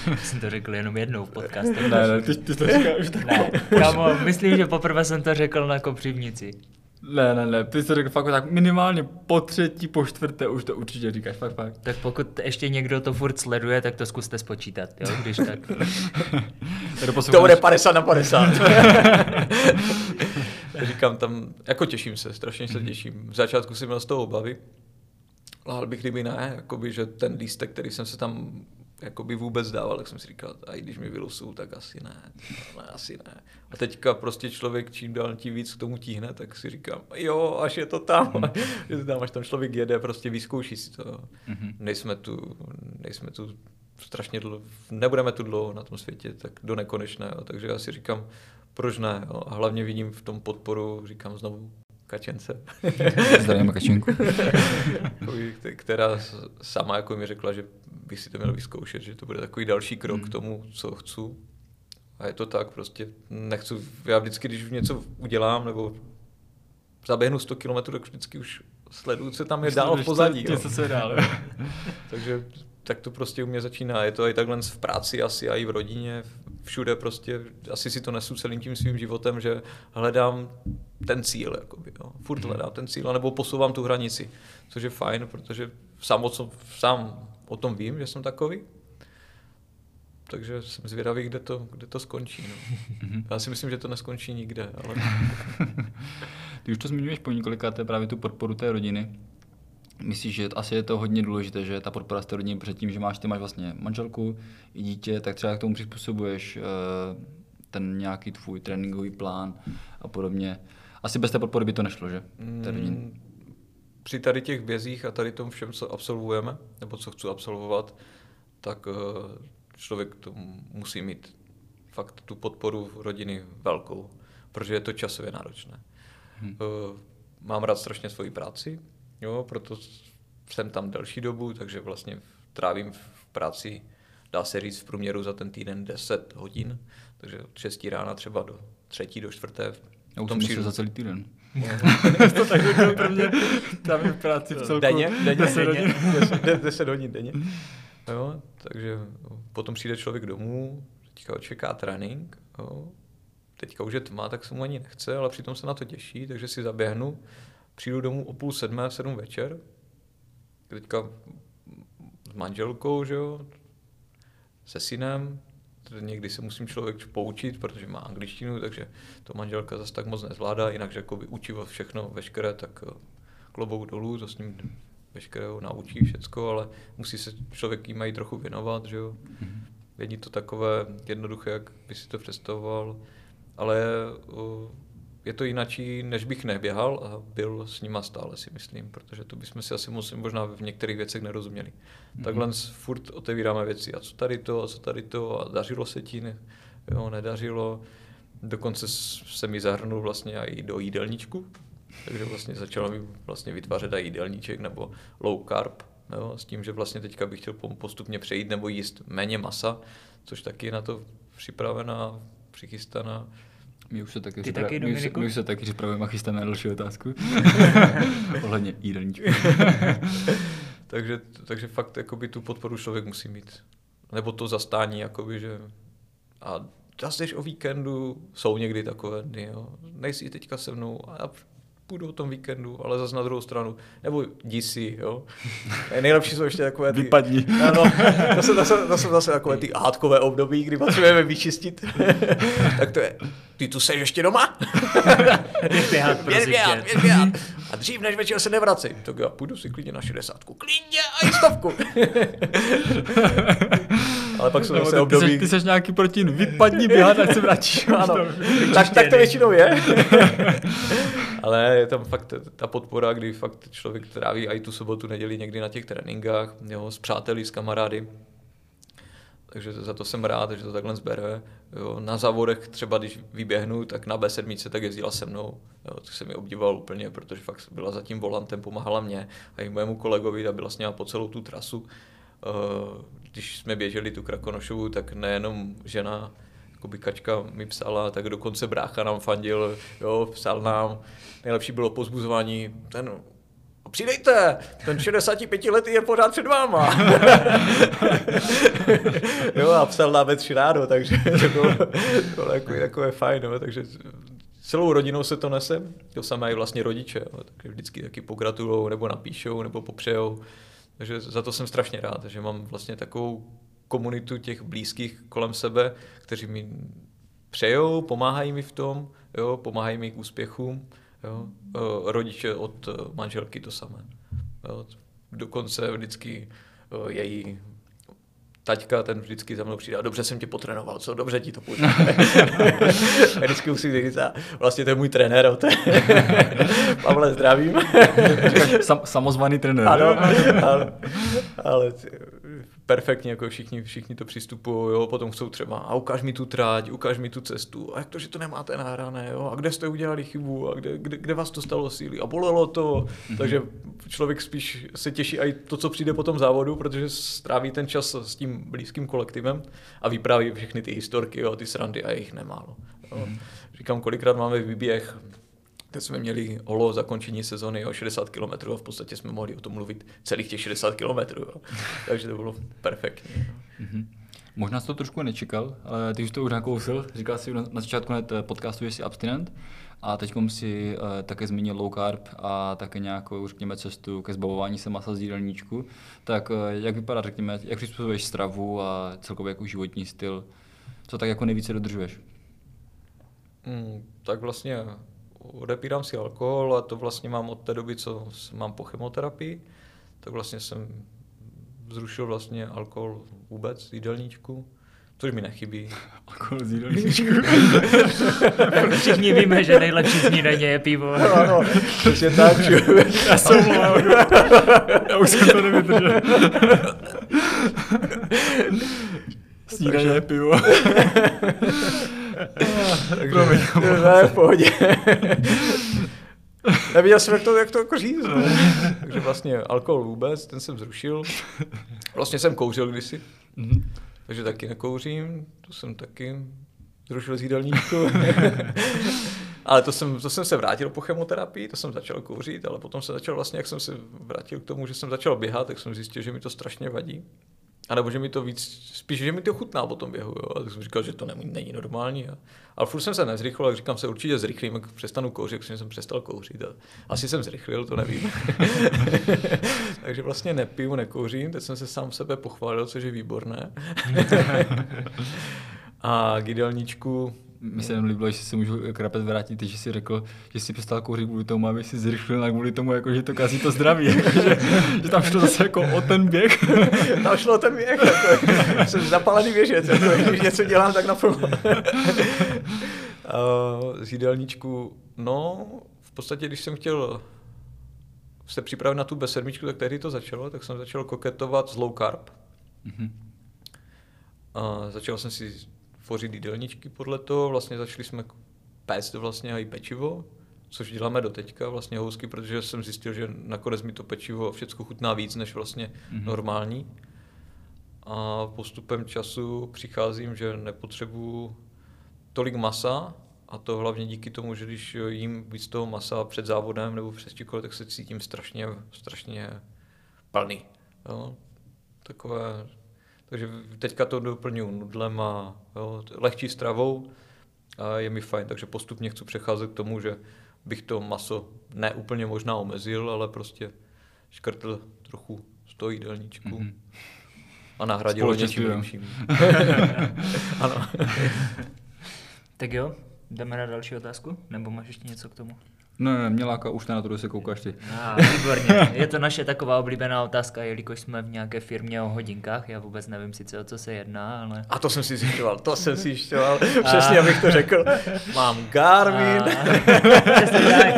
jo. Jsem to řekl jenom jednou v podcastu. Ne, ne, ty, ty to říkáš tak. Ne, kámo, myslím, že poprvé jsem to řekl na Kopřivnici. Ne, ne, ne, ty jsi to řekl fakt tak minimálně po třetí, po čtvrté už to určitě říkáš, fakt, fakt. Tak pokud ještě někdo to furt sleduje, tak to zkuste spočítat, jo, když tak. To bude padesát na padesát. Říkám tam, jako těším se, strašně se těším. V začátku jsem měl z toho obavy, ale bych kdyby ne, jakoby, že ten lístek, který jsem se tam jakoby vůbec dával, tak jsem si říkal, a i když mi vylosou, tak asi ne, ne, asi ne. A teďka prostě člověk čím dál tím víc k tomu tíhne, tak si říkám, jo, až je to tam, mm-hmm. až tam člověk jede, prostě vyzkouší si to. Mm-hmm. Nejsme tu, nejsme tu strašně dlouho, nebudeme tu dlouho na tom světě, tak do nekonečného, takže já si říkám, proč ne, jo? A hlavně vidím v tom podporu, říkám znovu, Kačence. Zdravíme Kačenku. Která sama jako mi řekla, že bych si to měl vyzkoušet, že to bude takový další krok hmm. k tomu, co chci. A je to tak, prostě nechci, já vždycky, když něco udělám nebo zaběhnu sto kilometrů, tak vždycky už sleduju, co tam je dál v pozadí. Něco se dál. Takže tak to prostě u mě začíná. Je to i takhle v práci asi a i v rodině, všude prostě, asi si to nesu celým tím svým životem, že hledám ten cíl, jakoby, jo. Furt hledám ten cíl, nebo posouvám tu hranici, což je fajn, protože sám o, co, sám o tom vím, že jsem takový, takže jsem zvědavý, kde to, kde to skončí. No. Já si myslím, že to neskončí nikde. Ale... Ty už to zmiňuješ po několikáté, právě tu podporu té rodiny. Myslíš, že asi je to hodně důležité, že ta podpora z té rodiny předtím, že máš, ty máš vlastně manželku i dítě, tak třeba k tomu přizpůsobuješ ten nějaký tvůj tréninkový plán a podobně. Asi bez té podpory by to nešlo, že? Té rodiny. Při tady těch bězích a tady tom všem, co absolvujeme, nebo co chci absolvovat, tak člověk to musí mít fakt tu podporu rodiny velkou, protože je to časově náročné. Hmm. Mám rád strašně svoji práci, jo, proto jsem tam delší dobu, takže vlastně trávím v práci, dá se říct, v průměru za ten týden deset hodin, takže od šesti rána třeba do třetí, do čtvrté. Já už jsem myslel za celý týden. To tak bylo pro mě, trávím v práci v celku denně, denně, deset hodin denně. Jo, takže potom přijde člověk domů, teďka čeká trénink, jo. Teďka už je tma, tak se mu ani nechce, ale přitom se na to těší, takže si zaběhnu. Přijdu domů o půl sedmé, sedm večer, teďka s manželkou, že jo, se synem, někdy se musím člověk poučit, protože má angličtinu, takže to manželka zase tak moc nezvládá, jinak, že jakoby učí všechno veškeré, tak klobouk dolů, to s ním veškerého naučí všecko, ale musí se člověk jí mají trochu věnovat, že jo. Není to takové jednoduché, jak by si to představoval, ale je to jináčí, než bych neběhal a byl s nima stále, si myslím, protože to bychom si asi možná v některých věcech nerozuměli. Mm-hmm. Takhle furt otevíráme věci, a co tady to, a co tady to, a dařilo se ti, ne, jo, nedařilo. Dokonce se mi zahrnul vlastně i do jídelníčku, takže vlastně začalo mi vlastně vytvářet i jídelníček nebo low carb, jo, s tím, že vlastně teďka bych chtěl postupně přejít nebo jíst méně masa, což taky je na to připravená, přichystaná. My už se taky, připra... taky, my se, my se taky připravujeme a chystáme na další otázku. Ohledně jídelníčku. takže, takže fakt jakoby, tu podporu člověk musí mít. Nebo to zastání, jakoby, že a zase o víkendu, jsou někdy takové dny, jo. Nejsi teďka se mnou a půjdu o tom víkendu, ale zase na druhou stranu, nebo jdi si, jo. Nejlepší jsou ještě takové ty... Vypadni. Ano, to jsou, to jsou, to jsou zase takové ty hádkové období, kdy potřebujeme vyčistit. Tak to je, ty tu seš ještě doma? Běž běhat, běž běhat, běž běhat. A dřív než večer se nevracej. Tak já půjdu si klidně na šedesátku. Klidně a i stovku. Ale pak jsou no, zase období... Ty seš, ty seš nějaký protin, vypadni běhat, ať se vratíš. Ano, tak, tak to většinou je. Ale je tam fakt ta podpora, kdy fakt člověk tráví i tu sobotu, neděli někdy na těch tréninkách, jo, s přáteli, s kamarády. Takže za to jsem rád, že to takhle zbere. Jo, na závodech třeba, když vyběhnu, tak na bé sedm tak jezdila se mnou. Jo, tak jsem ji obdivoval úplně, protože fakt byla za tím volantem, pomáhala mě a i mému kolegovi a byla s ním po celou tu trasu. Když jsme běželi tu Krakonošovu, tak nejenom žena, jakoby Kačka mi psala, tak dokonce brácha nám fandil, jo, psal nám. Nejlepší bylo povzbuzování, ten, přidejte, ten šedesátipětiletý je pořád před váma. Jo, a psal nám ve tři ráno, takže to bylo, to bylo jako, takové fajn, jo, takže celou rodinou se to nese, to samé i vlastně rodiče, jo, takže vždycky taky pogratulujou, nebo napíšou, nebo popřejou. Takže za to jsem strašně rád, že mám vlastně takovou komunitu těch blízkých kolem sebe, kteří mi přejou, pomáhají mi v tom, jo, pomáhají mi k úspěchům. Jo. Rodiče od manželky to samé. Jo. Dokonce vždycky její taťka, ten vždycky za mnou přijde a dobře jsem tě potrénoval, co? Dobře ti to půjde. Vždycky musím říct, vlastně to je můj trenér. Pavle, zdravím. Sam, samozvaný trenér. Ano, ale, ale perfektně, jako všichni, všichni to přistupují, jo, potom chcou třeba a ukáž mi tu tráť, ukáž mi tu cestu, a jak to, že to nemáte nahrané, jo, a kde jste udělali chybu, a kde, kde, kde vás to stalo síly, a bolelo to, takže člověk spíš se těší i to, co přijde po tom závodu, protože stráví ten čas s tím blízkým kolektivem a vypráví všechny ty historky, jo, ty srandy a jejich nemálo. Jo. Říkám, kolikrát máme výběh, teď jsme měli holo zakončení sezony o šedesát kilometrů a v podstatě jsme mohli o tom mluvit celých těch šedesát kilometrů. Takže to bylo perfektní. Mm-hmm. Možná jsi to trošku nečekal, ale ty už to už nakousil. Říkal jsi na začátku podcastu, že jsi abstinent a teď si uh, také zmínil low carb a také nějakou, řekněme, cestu ke zbavování se masa z jídelníčku. Tak uh, jak vypadá, řekněme, jak přizpůsobuješ stravu a celkově jako životní styl? Co tak jako nejvíce dodržuješ? Mm, tak vlastně... Odepírám si alkohol a to vlastně mám od té doby, co mám po chemoterapii, tak vlastně jsem zrušil vlastně alkohol vůbec z jídelníčku, což mi nechybí. Alkohol z jídelníčku? Všichni víme, že nejlepší snídaně je pivo. No, ano, přesně tak. Já jsem Já už jsem to nevydržel. Snídaně je pivo. Takže, Promiň, ne, v pohodě. Neviděl jsem, jak to, jak to jako říct. No. Takže vlastně alkohol vůbec, ten jsem zrušil. Vlastně jsem kouřil kdysi, mm-hmm. takže taky nekouřím. To jsem taky zrušil z jídelníčku. Ale to jsem, to jsem se vrátil po chemoterapii, to jsem začal kouřit, ale potom se začal vlastně, jak jsem se vrátil k tomu, že jsem začal běhat, tak jsem zjistil, že mi to strašně vadí. A nebo že mi to víc, spíš, že mi to chutná po tom běhu, jo. A tak jsem říkal, že to není, není normální. A, ale furt jsem se nezrychlil, jak říkám, se určitě zrychlím, jak přestanu kouřit, jak jsem přestal kouřit. A asi jsem zrychlil, to nevím. Takže vlastně nepiju, nekouřím, teď jsem se sám sebe pochválil, což je výborné. A k jídelníčku... Mně se jenom líbilo, že si můžu krapet vrátit, že jsi řekl, že jsi přestal kouřit kvůli tomu, aby si zrychlil a kvůli tomu, jako, že to kazí to zdraví. Jako, že, že tam šlo zase jako o ten běh. Tam šlo o ten běh. Jako, jsem zapálený běžec. Jako, když něco dělám, tak naplno. Z jídelníčku, no, v podstatě, když jsem chtěl se připravit na tu bé sedm, tak tehdy to začalo, tak jsem začal koketovat s low carb. Mm-hmm. A začal jsem si tvořit jídelníčky podle toho, vlastně začali jsme péct vlastně i pečivo, což děláme doteďka vlastně housky, protože jsem zjistil, že nakonec mi to pečivo všecko chutná víc než vlastně mm-hmm. normální. A postupem času přicházím, že nepotřebuju tolik masa a to hlavně díky tomu, že když jím víc toho masa před závodem nebo přes čekole, tak se cítím strašně, strašně plný. Jo? Takové... Takže teďka to doplňuji nudlem a jo, lehčí stravou a je mi fajn, takže postupně chci přecházet k tomu, že bych to maso ne úplně možná omezil, ale prostě škrtl trochu z toho jídelníčku mm-hmm. a nahradilo něčím lepším. Ano. Tak jo, jdeme na další otázku? Nebo máš ještě něco k tomu? Ne, ne, mě láká už na to, se koukáš ty. Ah, výborně. Je to naše taková oblíbená otázka, jelikož jsme v nějaké firmě o hodinkách, já vůbec nevím sice o co se jedná, ale... A to jsem si zjišťoval, to jsem si zjišťoval, přesně abych to řekl. Mám Garmin. Přesně tak.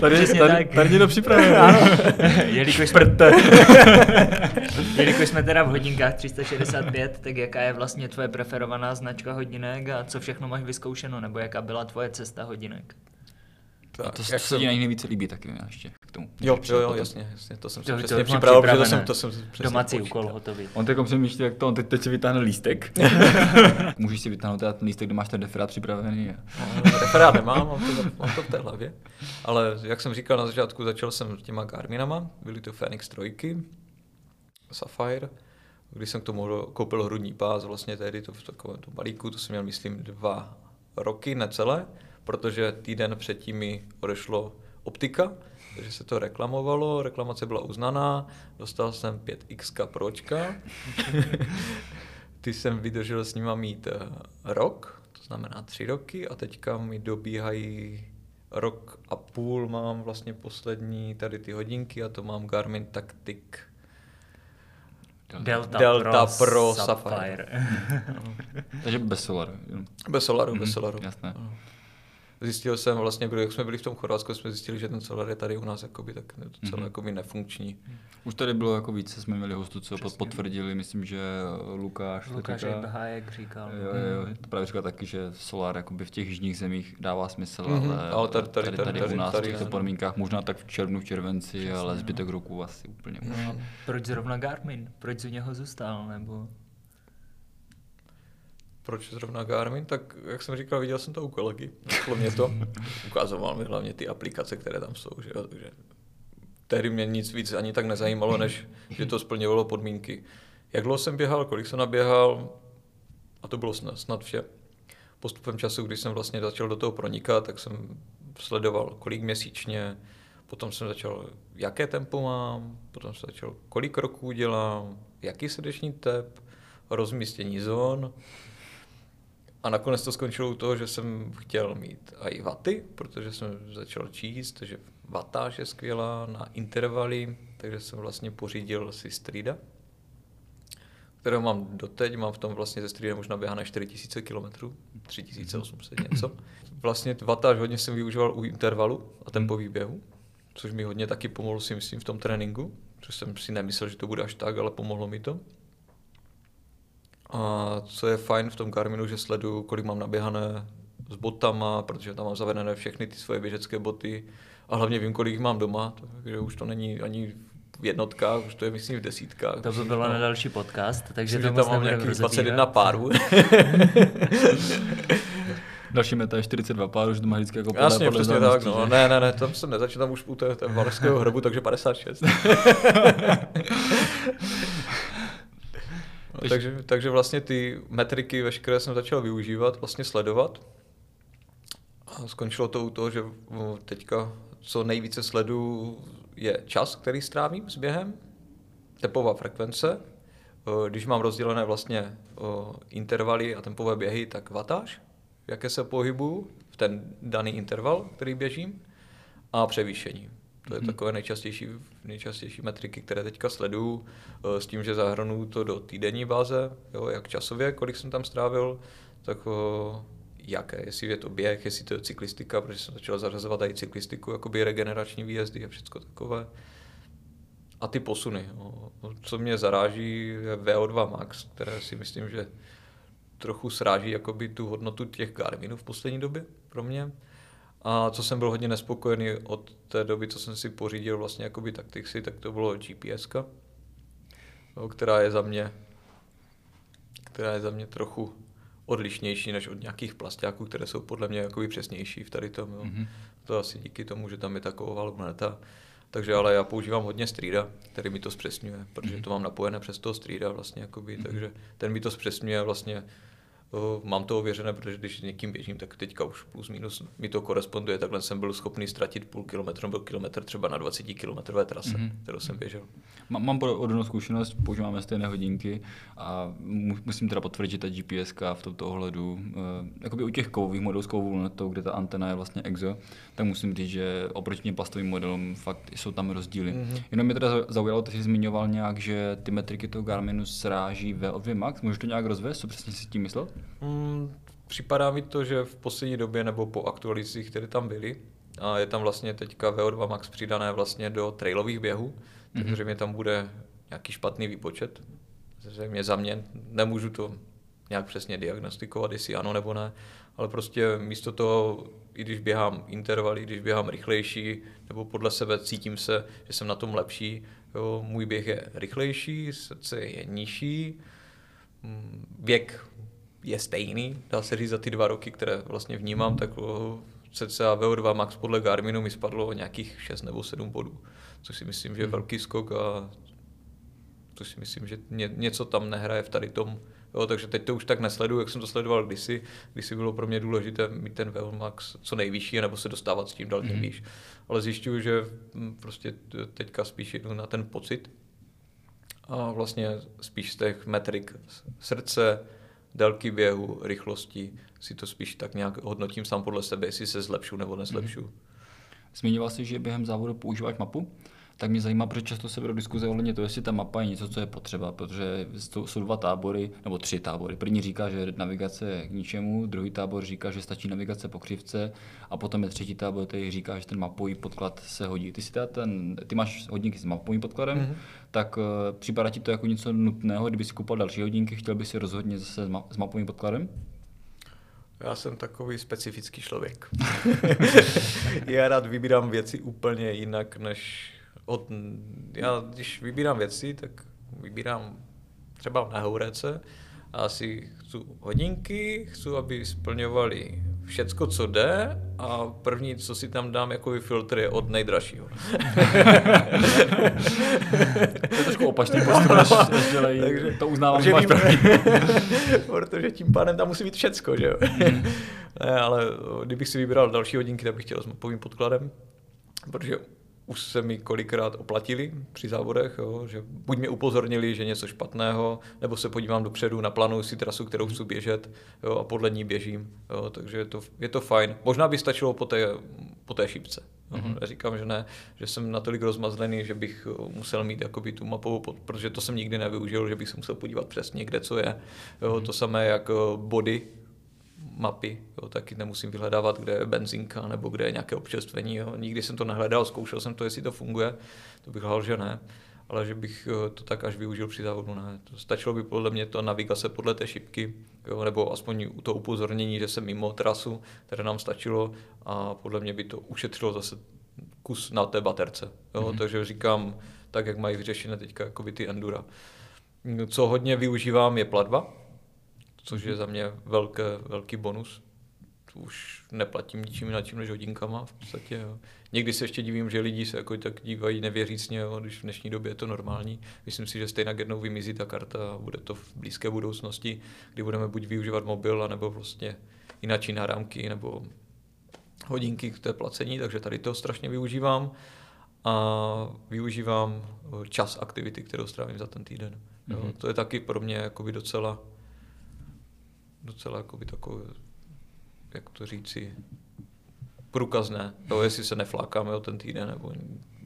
Tady, přesně tady, tak. Tady někdo připravil. Ano. Jelikož jsme... jelikož jsme teda v hodinkách tři sta šedesát pět, tak jaká je vlastně tvoje preferovaná značka hodinek a co všechno máš vyzkoušeno, nebo jaká byla tvoje cesta hodinek? A to se ti nejvíce líbí taky ještě k tomu. Jo, jo, jo, jasně, jasně, to jsem si přesně připravil, protože to jsem, to jsem přesně domácí úkol hotový. On teď přemýšlí, jak to, on teď, teď si vytáhne lístek. Můžeš si vytáhnout ten lístek, kde máš ten referát připravený. No, referát nemám, mám to, mám to v té hlavě. Ale jak jsem říkal na začátku, začal jsem s těma Garminama, byly to Fenix trojky, Sapphire, když jsem k tomu koupil hrudní pás, vlastně tehdy to v takovém balíku, to jsem měl, myslím, dva roky, necelé. Protože týden předtím mi odešlo optika, takže se to reklamovalo, reklamace byla uznaná, dostal jsem pět iks pročka, ty jsem vydržel s nima mít rok, to znamená tři roky a teďka mi dobíhají rok a půl, mám vlastně poslední tady ty hodinky a to mám Garmin Tactix Delta, Delta Pro, Pro Sapphire. Takže bez solaru. Bez solaru, mm-hmm, bez solaru. Jasné. Ano. Zjistil jsem vlastně, když jsme byli v tom Chorvatsku, jsme zjistili, že ten solar je tady u nás jakoby, tak celé jakoby nefunkční. Už tady bylo jako více, jsme měli hostů, co přesně potvrdili, myslím, že Lukáš Lukáš Bhajek říkal. Jo, jo, jo, právě říkal taky, že solar jakoby v těch jižních zemích dává smysl, mm-hmm, ale, ale tady, tady, tady, tady, tady u nás tady, tady, v těchto podmínkách, možná tak v červnu, v červenci, přesně, ale zbytek roku asi úplně no. Možná. Proč zrovna Garmin? Proč u něho zůstal? Nebo... Proč zrovna Garmin? Tak jak jsem říkal, viděl jsem to u kolegy, hlavně to. Ukazoval mi hlavně ty aplikace, které tam jsou, že jo, takže tehdy mě nic víc ani tak nezajímalo, než že to splňovalo podmínky. Jak dlouho jsem běhal, kolik jsem naběhal a to bylo snad, snad vše. Postupem času, když jsem vlastně začal do toho pronikat, tak jsem sledoval, kolik měsíčně, potom jsem začal, jaké tempo mám, potom jsem začal, kolik kroků dělám, jaký srdeční tep, rozmístění zón. A nakonec to skončilo u toho, že jsem chtěl mít i vaty, protože jsem začal číst, že vatáž je skvělá na intervaly, takže jsem vlastně pořídil si Stryda, kterého mám doteď, mám v tom vlastně ze Strydem možná běhá na čtyři tisíce kilometrů, tři tisíce osm set něco. Vlastně vatáž hodně jsem využíval u intervalu a tempových běhů, což mi hodně taky pomohlo, si myslím, v tom tréninku, což jsem si nemyslel, že to bude až tak, ale pomohlo mi to. A co je fajn v tom Garminu, že sleduju, kolik mám naběhané s botama, protože tam mám zavedené všechny ty svoje běžecké boty a hlavně vím, kolik mám doma, takže už to není ani v jednotkách, už to je, myslím, v desítkách. To by bylo no, na další podcast, takže to tam mám nějakých dvacet jedna párů. Další meta je čtyřicet dva pár, už to má vždycky jako podle podle zámostí. Jasně, přesně tak, no. Ne, ne, ne, tam jsem nezačal, tam už u té Valašského hřebu, takže padesát šest. No, takže, takže vlastně ty metriky veškeré jsem začal využívat, vlastně sledovat. A skončilo to u toho, že teďka co nejvíce sleduju je čas, který strávím s během, tepová frekvence. Když mám rozdělené vlastně intervaly a tempové běhy, tak vatáž, jaké se pohybuju v ten daný interval, který běžím, a převýšení. To je takové nejčastější, nejčastější metriky, které teďka sleduju, s tím, že zahrnu to do týdenní báze, jo, jak časově, kolik jsem tam strávil, tak o, jaké, jestli je to běh, jestli to je cyklistika, protože jsem začal zařazovat i cyklistiku, jakoby regenerační výjezdy a všecko takové. A ty posuny, jo. Co mě zaráží, je vé o dva Max, které si myslím, že trochu sráží jakoby tu hodnotu těch Garminů v poslední době pro mě. A co jsem byl hodně nespokojený od té doby, co jsem si pořídil vlastně jakoby Tactixy, tak to bylo GPSka, která je za mě, která je za mě trochu odlišnější než od nějakých plastáků, které jsou podle mě jakoby přesnější v tady tom. Mm-hmm. To asi díky tomu, že tam je taková luneta. Takže ale já používám hodně Stryda, který mi to zpřesňuje, protože to mám napojené přes toho Stryda vlastně jakoby, mm-hmm, takže ten mi to zpřesňuje vlastně Mám to ověřené, protože když někým běžím, tak teďka už plus minus mi to koresponduje. Takhle jsem byl schopný ztratit půl kilometru nebo kilometr třeba na dvacetikilometrové trase, mm-hmm. kterou jsem běžel. Mám, mám podobnou zkušenost, používáme stejné hodinky a musím teda potvrdit, že ta G P S ka v tomto ohledu, jakoby u těch kovových modelů s kovovou lunetou, kde ta antena je vlastně exo, tak musím říct, že oproti těm plastovým modelům fakt jsou tam rozdíly. Mm-hmm. Jenom mě teda zaujalo, ty jsi zmiňoval nějak, že ty metriky toho Garminu sráží V O dvě max, můžeš to nějak rozvést, co přesně si tím myslel? Hmm, připadá mi to, že v poslední době nebo po aktualizacích, které tam byly, a je tam vlastně teďka V O dvě max přidané vlastně do trailových běhů, mm-hmm. takže mě tam bude nějaký špatný výpočet. Zřejmě za mě nemůžu to nějak přesně diagnostikovat, jestli ano nebo ne, ale prostě místo toho, i když běhám intervaly, když běhám rychlejší, nebo podle sebe cítím se, že jsem na tom lepší, jo, můj běh je rychlejší, srdce je nižší, věk je stejný, dá se říct za ty dva roky, které vlastně vnímám, tak cca V O dvě max podle Garminu mi spadlo o nějakých šest nebo sedm bodů, což si myslím, že je velký skok a což si myslím, že ně, něco tam nehraje v tady tom. Jo, takže teď to už tak nesleduju, jak jsem to sledoval kdysi, kdysi bylo pro mě důležité mít ten V O max co nejvyšší, nebo se dostávat s tím dál tím mm-hmm. výš. Ale zjišťuju, že prostě teďka spíš jdu na ten pocit a vlastně spíš z těch metrik srdce, délky běhu, rychlosti, si to spíš tak nějak hodnotím sám podle sebe, jestli se zlepšu nebo nezlepšu. Mm-hmm. Zmiňoval jsi, že během závodu používáš mapu? Tak mě zajímá, protože často se vedou diskuze ohledně toho, jestli ta mapa je něco, co je potřeba, protože jsou dva tábory, nebo tři tábory. První říká, že navigace je k ničemu, druhý tábor říká, že stačí navigace po křivce a potom je třetí tábor, který říká, že ten mapový podklad se hodí. Ty, si ten, ty máš hodinky s mapovým podkladem, mm-hmm. tak uh, připadá ti to jako něco nutného, kdyby si kupoval další hodinky, chtěl by si rozhodně zase s, ma- s mapovým podkladem? Já jsem takový specifický člověk. Já rád vybírám věci úplně jinak, než Od, já když vybírám věci, tak vybírám třeba na hourece a si chci hodinky, chci, aby splňovaly všecko, co jde a první, co si tam dám, jako filtr je od nejdražšího. To je trošku opačný postup, než dělají, takže to uznávám, že máš pravdu. Protože tím pádem tam musí být všecko, že jo? Mm. Ne, ale kdybych si vybral další hodinky, tak bych chtěl s mapovým podkladem, protože už se mi kolikrát oplatili při závodech, jo, že buď mě upozornili, že něco špatného, nebo se podívám dopředu, naplánuju si trasu, kterou chci běžet, jo, a podle ní běžím. Jo, takže je to, je to fajn. Možná by stačilo po té, po té šipce. Mm-hmm. Já říkám, že ne, že jsem natolik rozmazlený, že bych musel mít jakoby tu mapovou, pod, protože to jsem nikdy nevyužil, že bych se musel podívat přesně, kde co je. Jo, mm-hmm. To samé jak body, mapy, jo, taky nemusím vyhledávat, kde je benzinka nebo kde je nějaké občerstvení. Jo. Nikdy jsem to nehledal, zkoušel jsem to, jestli to funguje, to bych hledal, že ne, ale že bych to tak až využil při závodu, ne. To stačilo by podle mě to navigace podle té šipky, jo, nebo aspoň to upozornění, že jsem mimo trasu, které nám stačilo a podle mě by to ušetřilo zase kus na té baterce. Jo. Mm-hmm. Takže říkám, tak jak mají vyřešené teďka jakoby ty endura. Co hodně využívám je platba, což je za mě velké, velký bonus. Už neplatím ničím jiným než hodinkama v podstatě. Jo. Někdy se ještě divím, že lidi se jako tak dívají nevěřícně, jo, když v dnešní době je to normální. Myslím si, že stejně jednou vymizí ta karta a bude to v blízké budoucnosti, kdy budeme buď využívat mobil, anebo vlastně jináčí náramky, nebo hodinky k té placení, takže tady to strašně využívám. A využívám čas aktivity, kterou strávím za ten týden. Jo. Mm-hmm. To je taky pro mě jakoby docela... docela jakoby takové, jak to říci, průkazné, jo, jestli se neflákám, jo, ten týden, nebo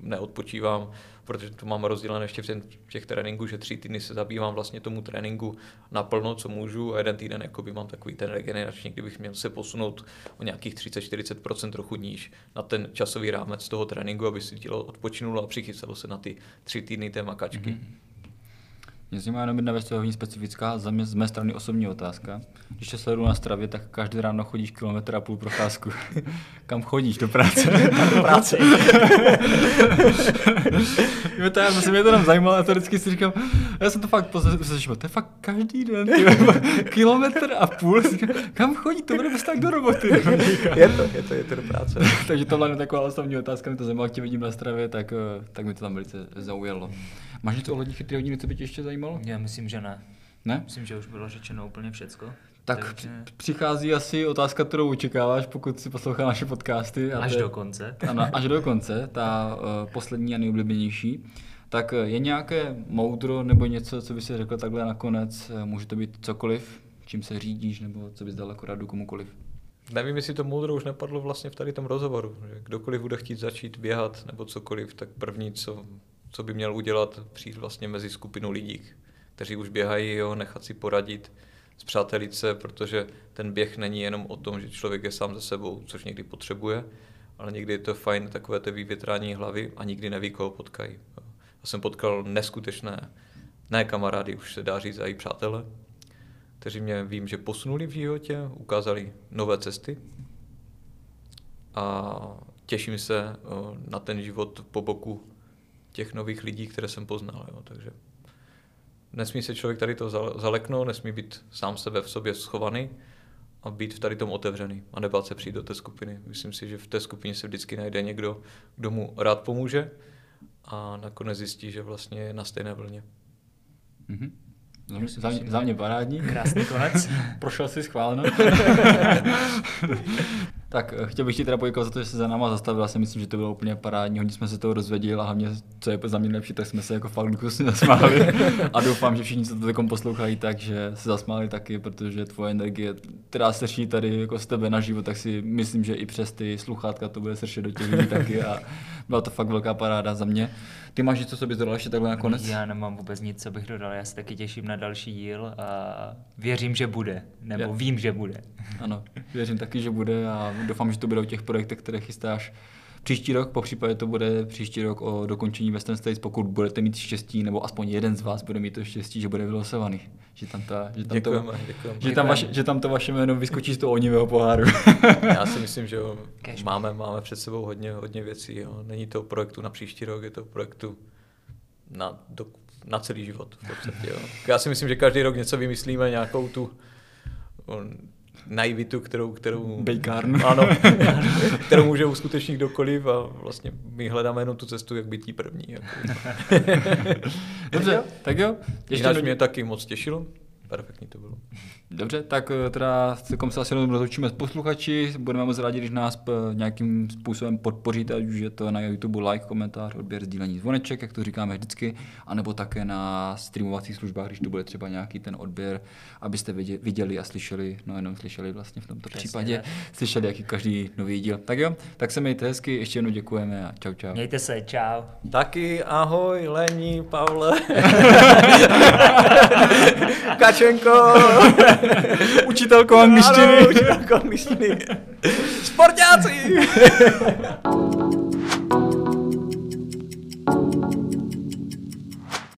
neodpočívám, protože to mám rozdělené ještě v těch tréninků, že tři týdny se zabývám vlastně tomu tréninku naplno, co můžu a jeden týden jakoby mám takový ten regenerační, kdybych měl se posunout o nějakých třicet až čtyřicet procent trochu níž na ten časový rámec toho tréninku, aby si tělo odpočinulo a přichystalo se na ty tři týdny té makačky. Mm-hmm. Mě zajímá jenom jedna věc, to je hodně specifická, za mě, z mé strany osobní otázka. Když se sleduju na Stravě, tak každý ráno chodíš kilometr a půl procházku. Kam chodíš? Do práce? Do práce. Já se mě to tam zajímalo a to vždycky si říkám, já jsem to fakt pozažil, to je fakt každý den, kilometr a půl, kam chodí, to bude bez tak do roboty. Je to, je to, je to do práce. Takže tohle je taková osobní otázka, mi to zajímalo, jak tě vidím na Stravě, tak, tak mi to tam velice zaujalo. Máš něco ohledně chytré hodiny, co by tě ještě zajímalo? Já myslím, že ne. Ne? Myslím, že už bylo řečeno úplně všecko. Tak takže... přichází asi otázka, kterou očekáváš, pokud si poslouchá naše podcasty. Až te... do konce. Ano, až do konce, ta uh, poslední a nejoblíbenější. Tak je nějaké moudro nebo něco, co by si řekl takhle nakonec? Může to být cokoliv, čím se řídíš, nebo co bys dal jako radu komukoliv? Nevím, jestli to moudro už napadlo vlastně v tady tom rozhovoru. Že kdokoliv bude chtít začít běhat nebo cokoliv, tak první, co, co by měl udělat, přijít vlastně mezi skupinu lidí, kteří už běhají, jo, nechat si poradit, zpřátelit se, protože ten běh není jenom o tom, že člověk je sám za sebou, což někdy potřebuje, ale někdy je to fajn takové to vyvětrání hlavy a nikdy neví, koho potkají. Já jsem potkal neskutečné, ne kamarády, už se dá říct, a i přátelé, kteří mě vím, že posunuli v životě, ukázali nové cesty a těším se na ten život po boku těch nových lidí, které jsem poznal. Jo. Takže nesmí se člověk tady to zaleknout, nesmí být sám sebe v sobě schovaný a být tady tomu otevřený a nebát se přijít do té skupiny. Myslím si, že v té skupině se vždycky najde někdo, kdo mu rád pomůže a nakonec zjistí, že vlastně je na stejné vlně. Mm-hmm. Za mě, za, mě, za mě parádní. Krásný konec. Prošel jsi schváleno. Tak chtěl bych ti teda poděkovat za to, že jsi za náma zastavil. Já si myslím, že to bylo úplně parádní. Hodně jsme se toho rozvěděli a hlavně, co je za mě nejlepší, tak jsme se jako fakt kusně zasmáli. A doufám, že všichni, co to takom poslouchají, takže se zasmáli taky, protože tvoje energie, která srší tady jako z tebe na život, tak si myslím, že i přes ty sluchátka to bude sršet do těch lidí taky. A byla to fakt velká paráda za mě. Ty máš něco, co bys dodal ještě takhle nakonec? Já nemám vůbec nic, co bych dodal. Já se taky těším na další díl a věřím, že bude. Nebo Já. vím, že bude. Ano, věřím taky, že bude. A doufám, že to bude o těch projektech, které chystáš příští rok, popřípadě to bude příští rok o dokončení Western State, pokud budete mít štěstí, nebo aspoň jeden z vás bude mít to štěstí, že bude vylosovaný. Že tam, ta, že tam, děkujeme, to, děkujeme. Že tam, vaš, že tam to vaše jméno vyskočí z toho onivého poháru. Já si myslím, že jo, máme, máme před sebou hodně, hodně věcí. Jo. Není to projektu na příští rok, je to projektu na, do, na celý život. V podstatě, jo. Já si myslím, že každý rok něco vymyslíme, nějakou tu... On, naivitu, kterou, kterou, ano, kterou může uskutečnit kdokoliv a vlastně my hledáme jenom tu cestu, jak být tí první. Jako. Dobře, tak jo. Jinak mě taky moc těšilo. Perfektní to bylo. Dobře, tak teda se asi jenom rozloučíme s posluchači. Budeme moc rádi, když nás nějakým způsobem podpoříte, ať už je to na YouTube like, komentář, odběr, sdílení, zvoneček, jak to říkáme vždycky, anebo také na streamovacích službách, když to bude třeba nějaký ten odběr, abyste viděli a slyšeli, no jenom slyšeli vlastně v tomto přesně, případě, ne? Slyšeli jaký každý nový díl. Tak jo, tak se mějte hezky, ještě jednou děkujeme a čau, čau. Mějte se, čau. Taky ahoj, Lení, Pavle. Kačenko. Učitelko angličtiny. Ano, učitelko angličtiny. Sportáci.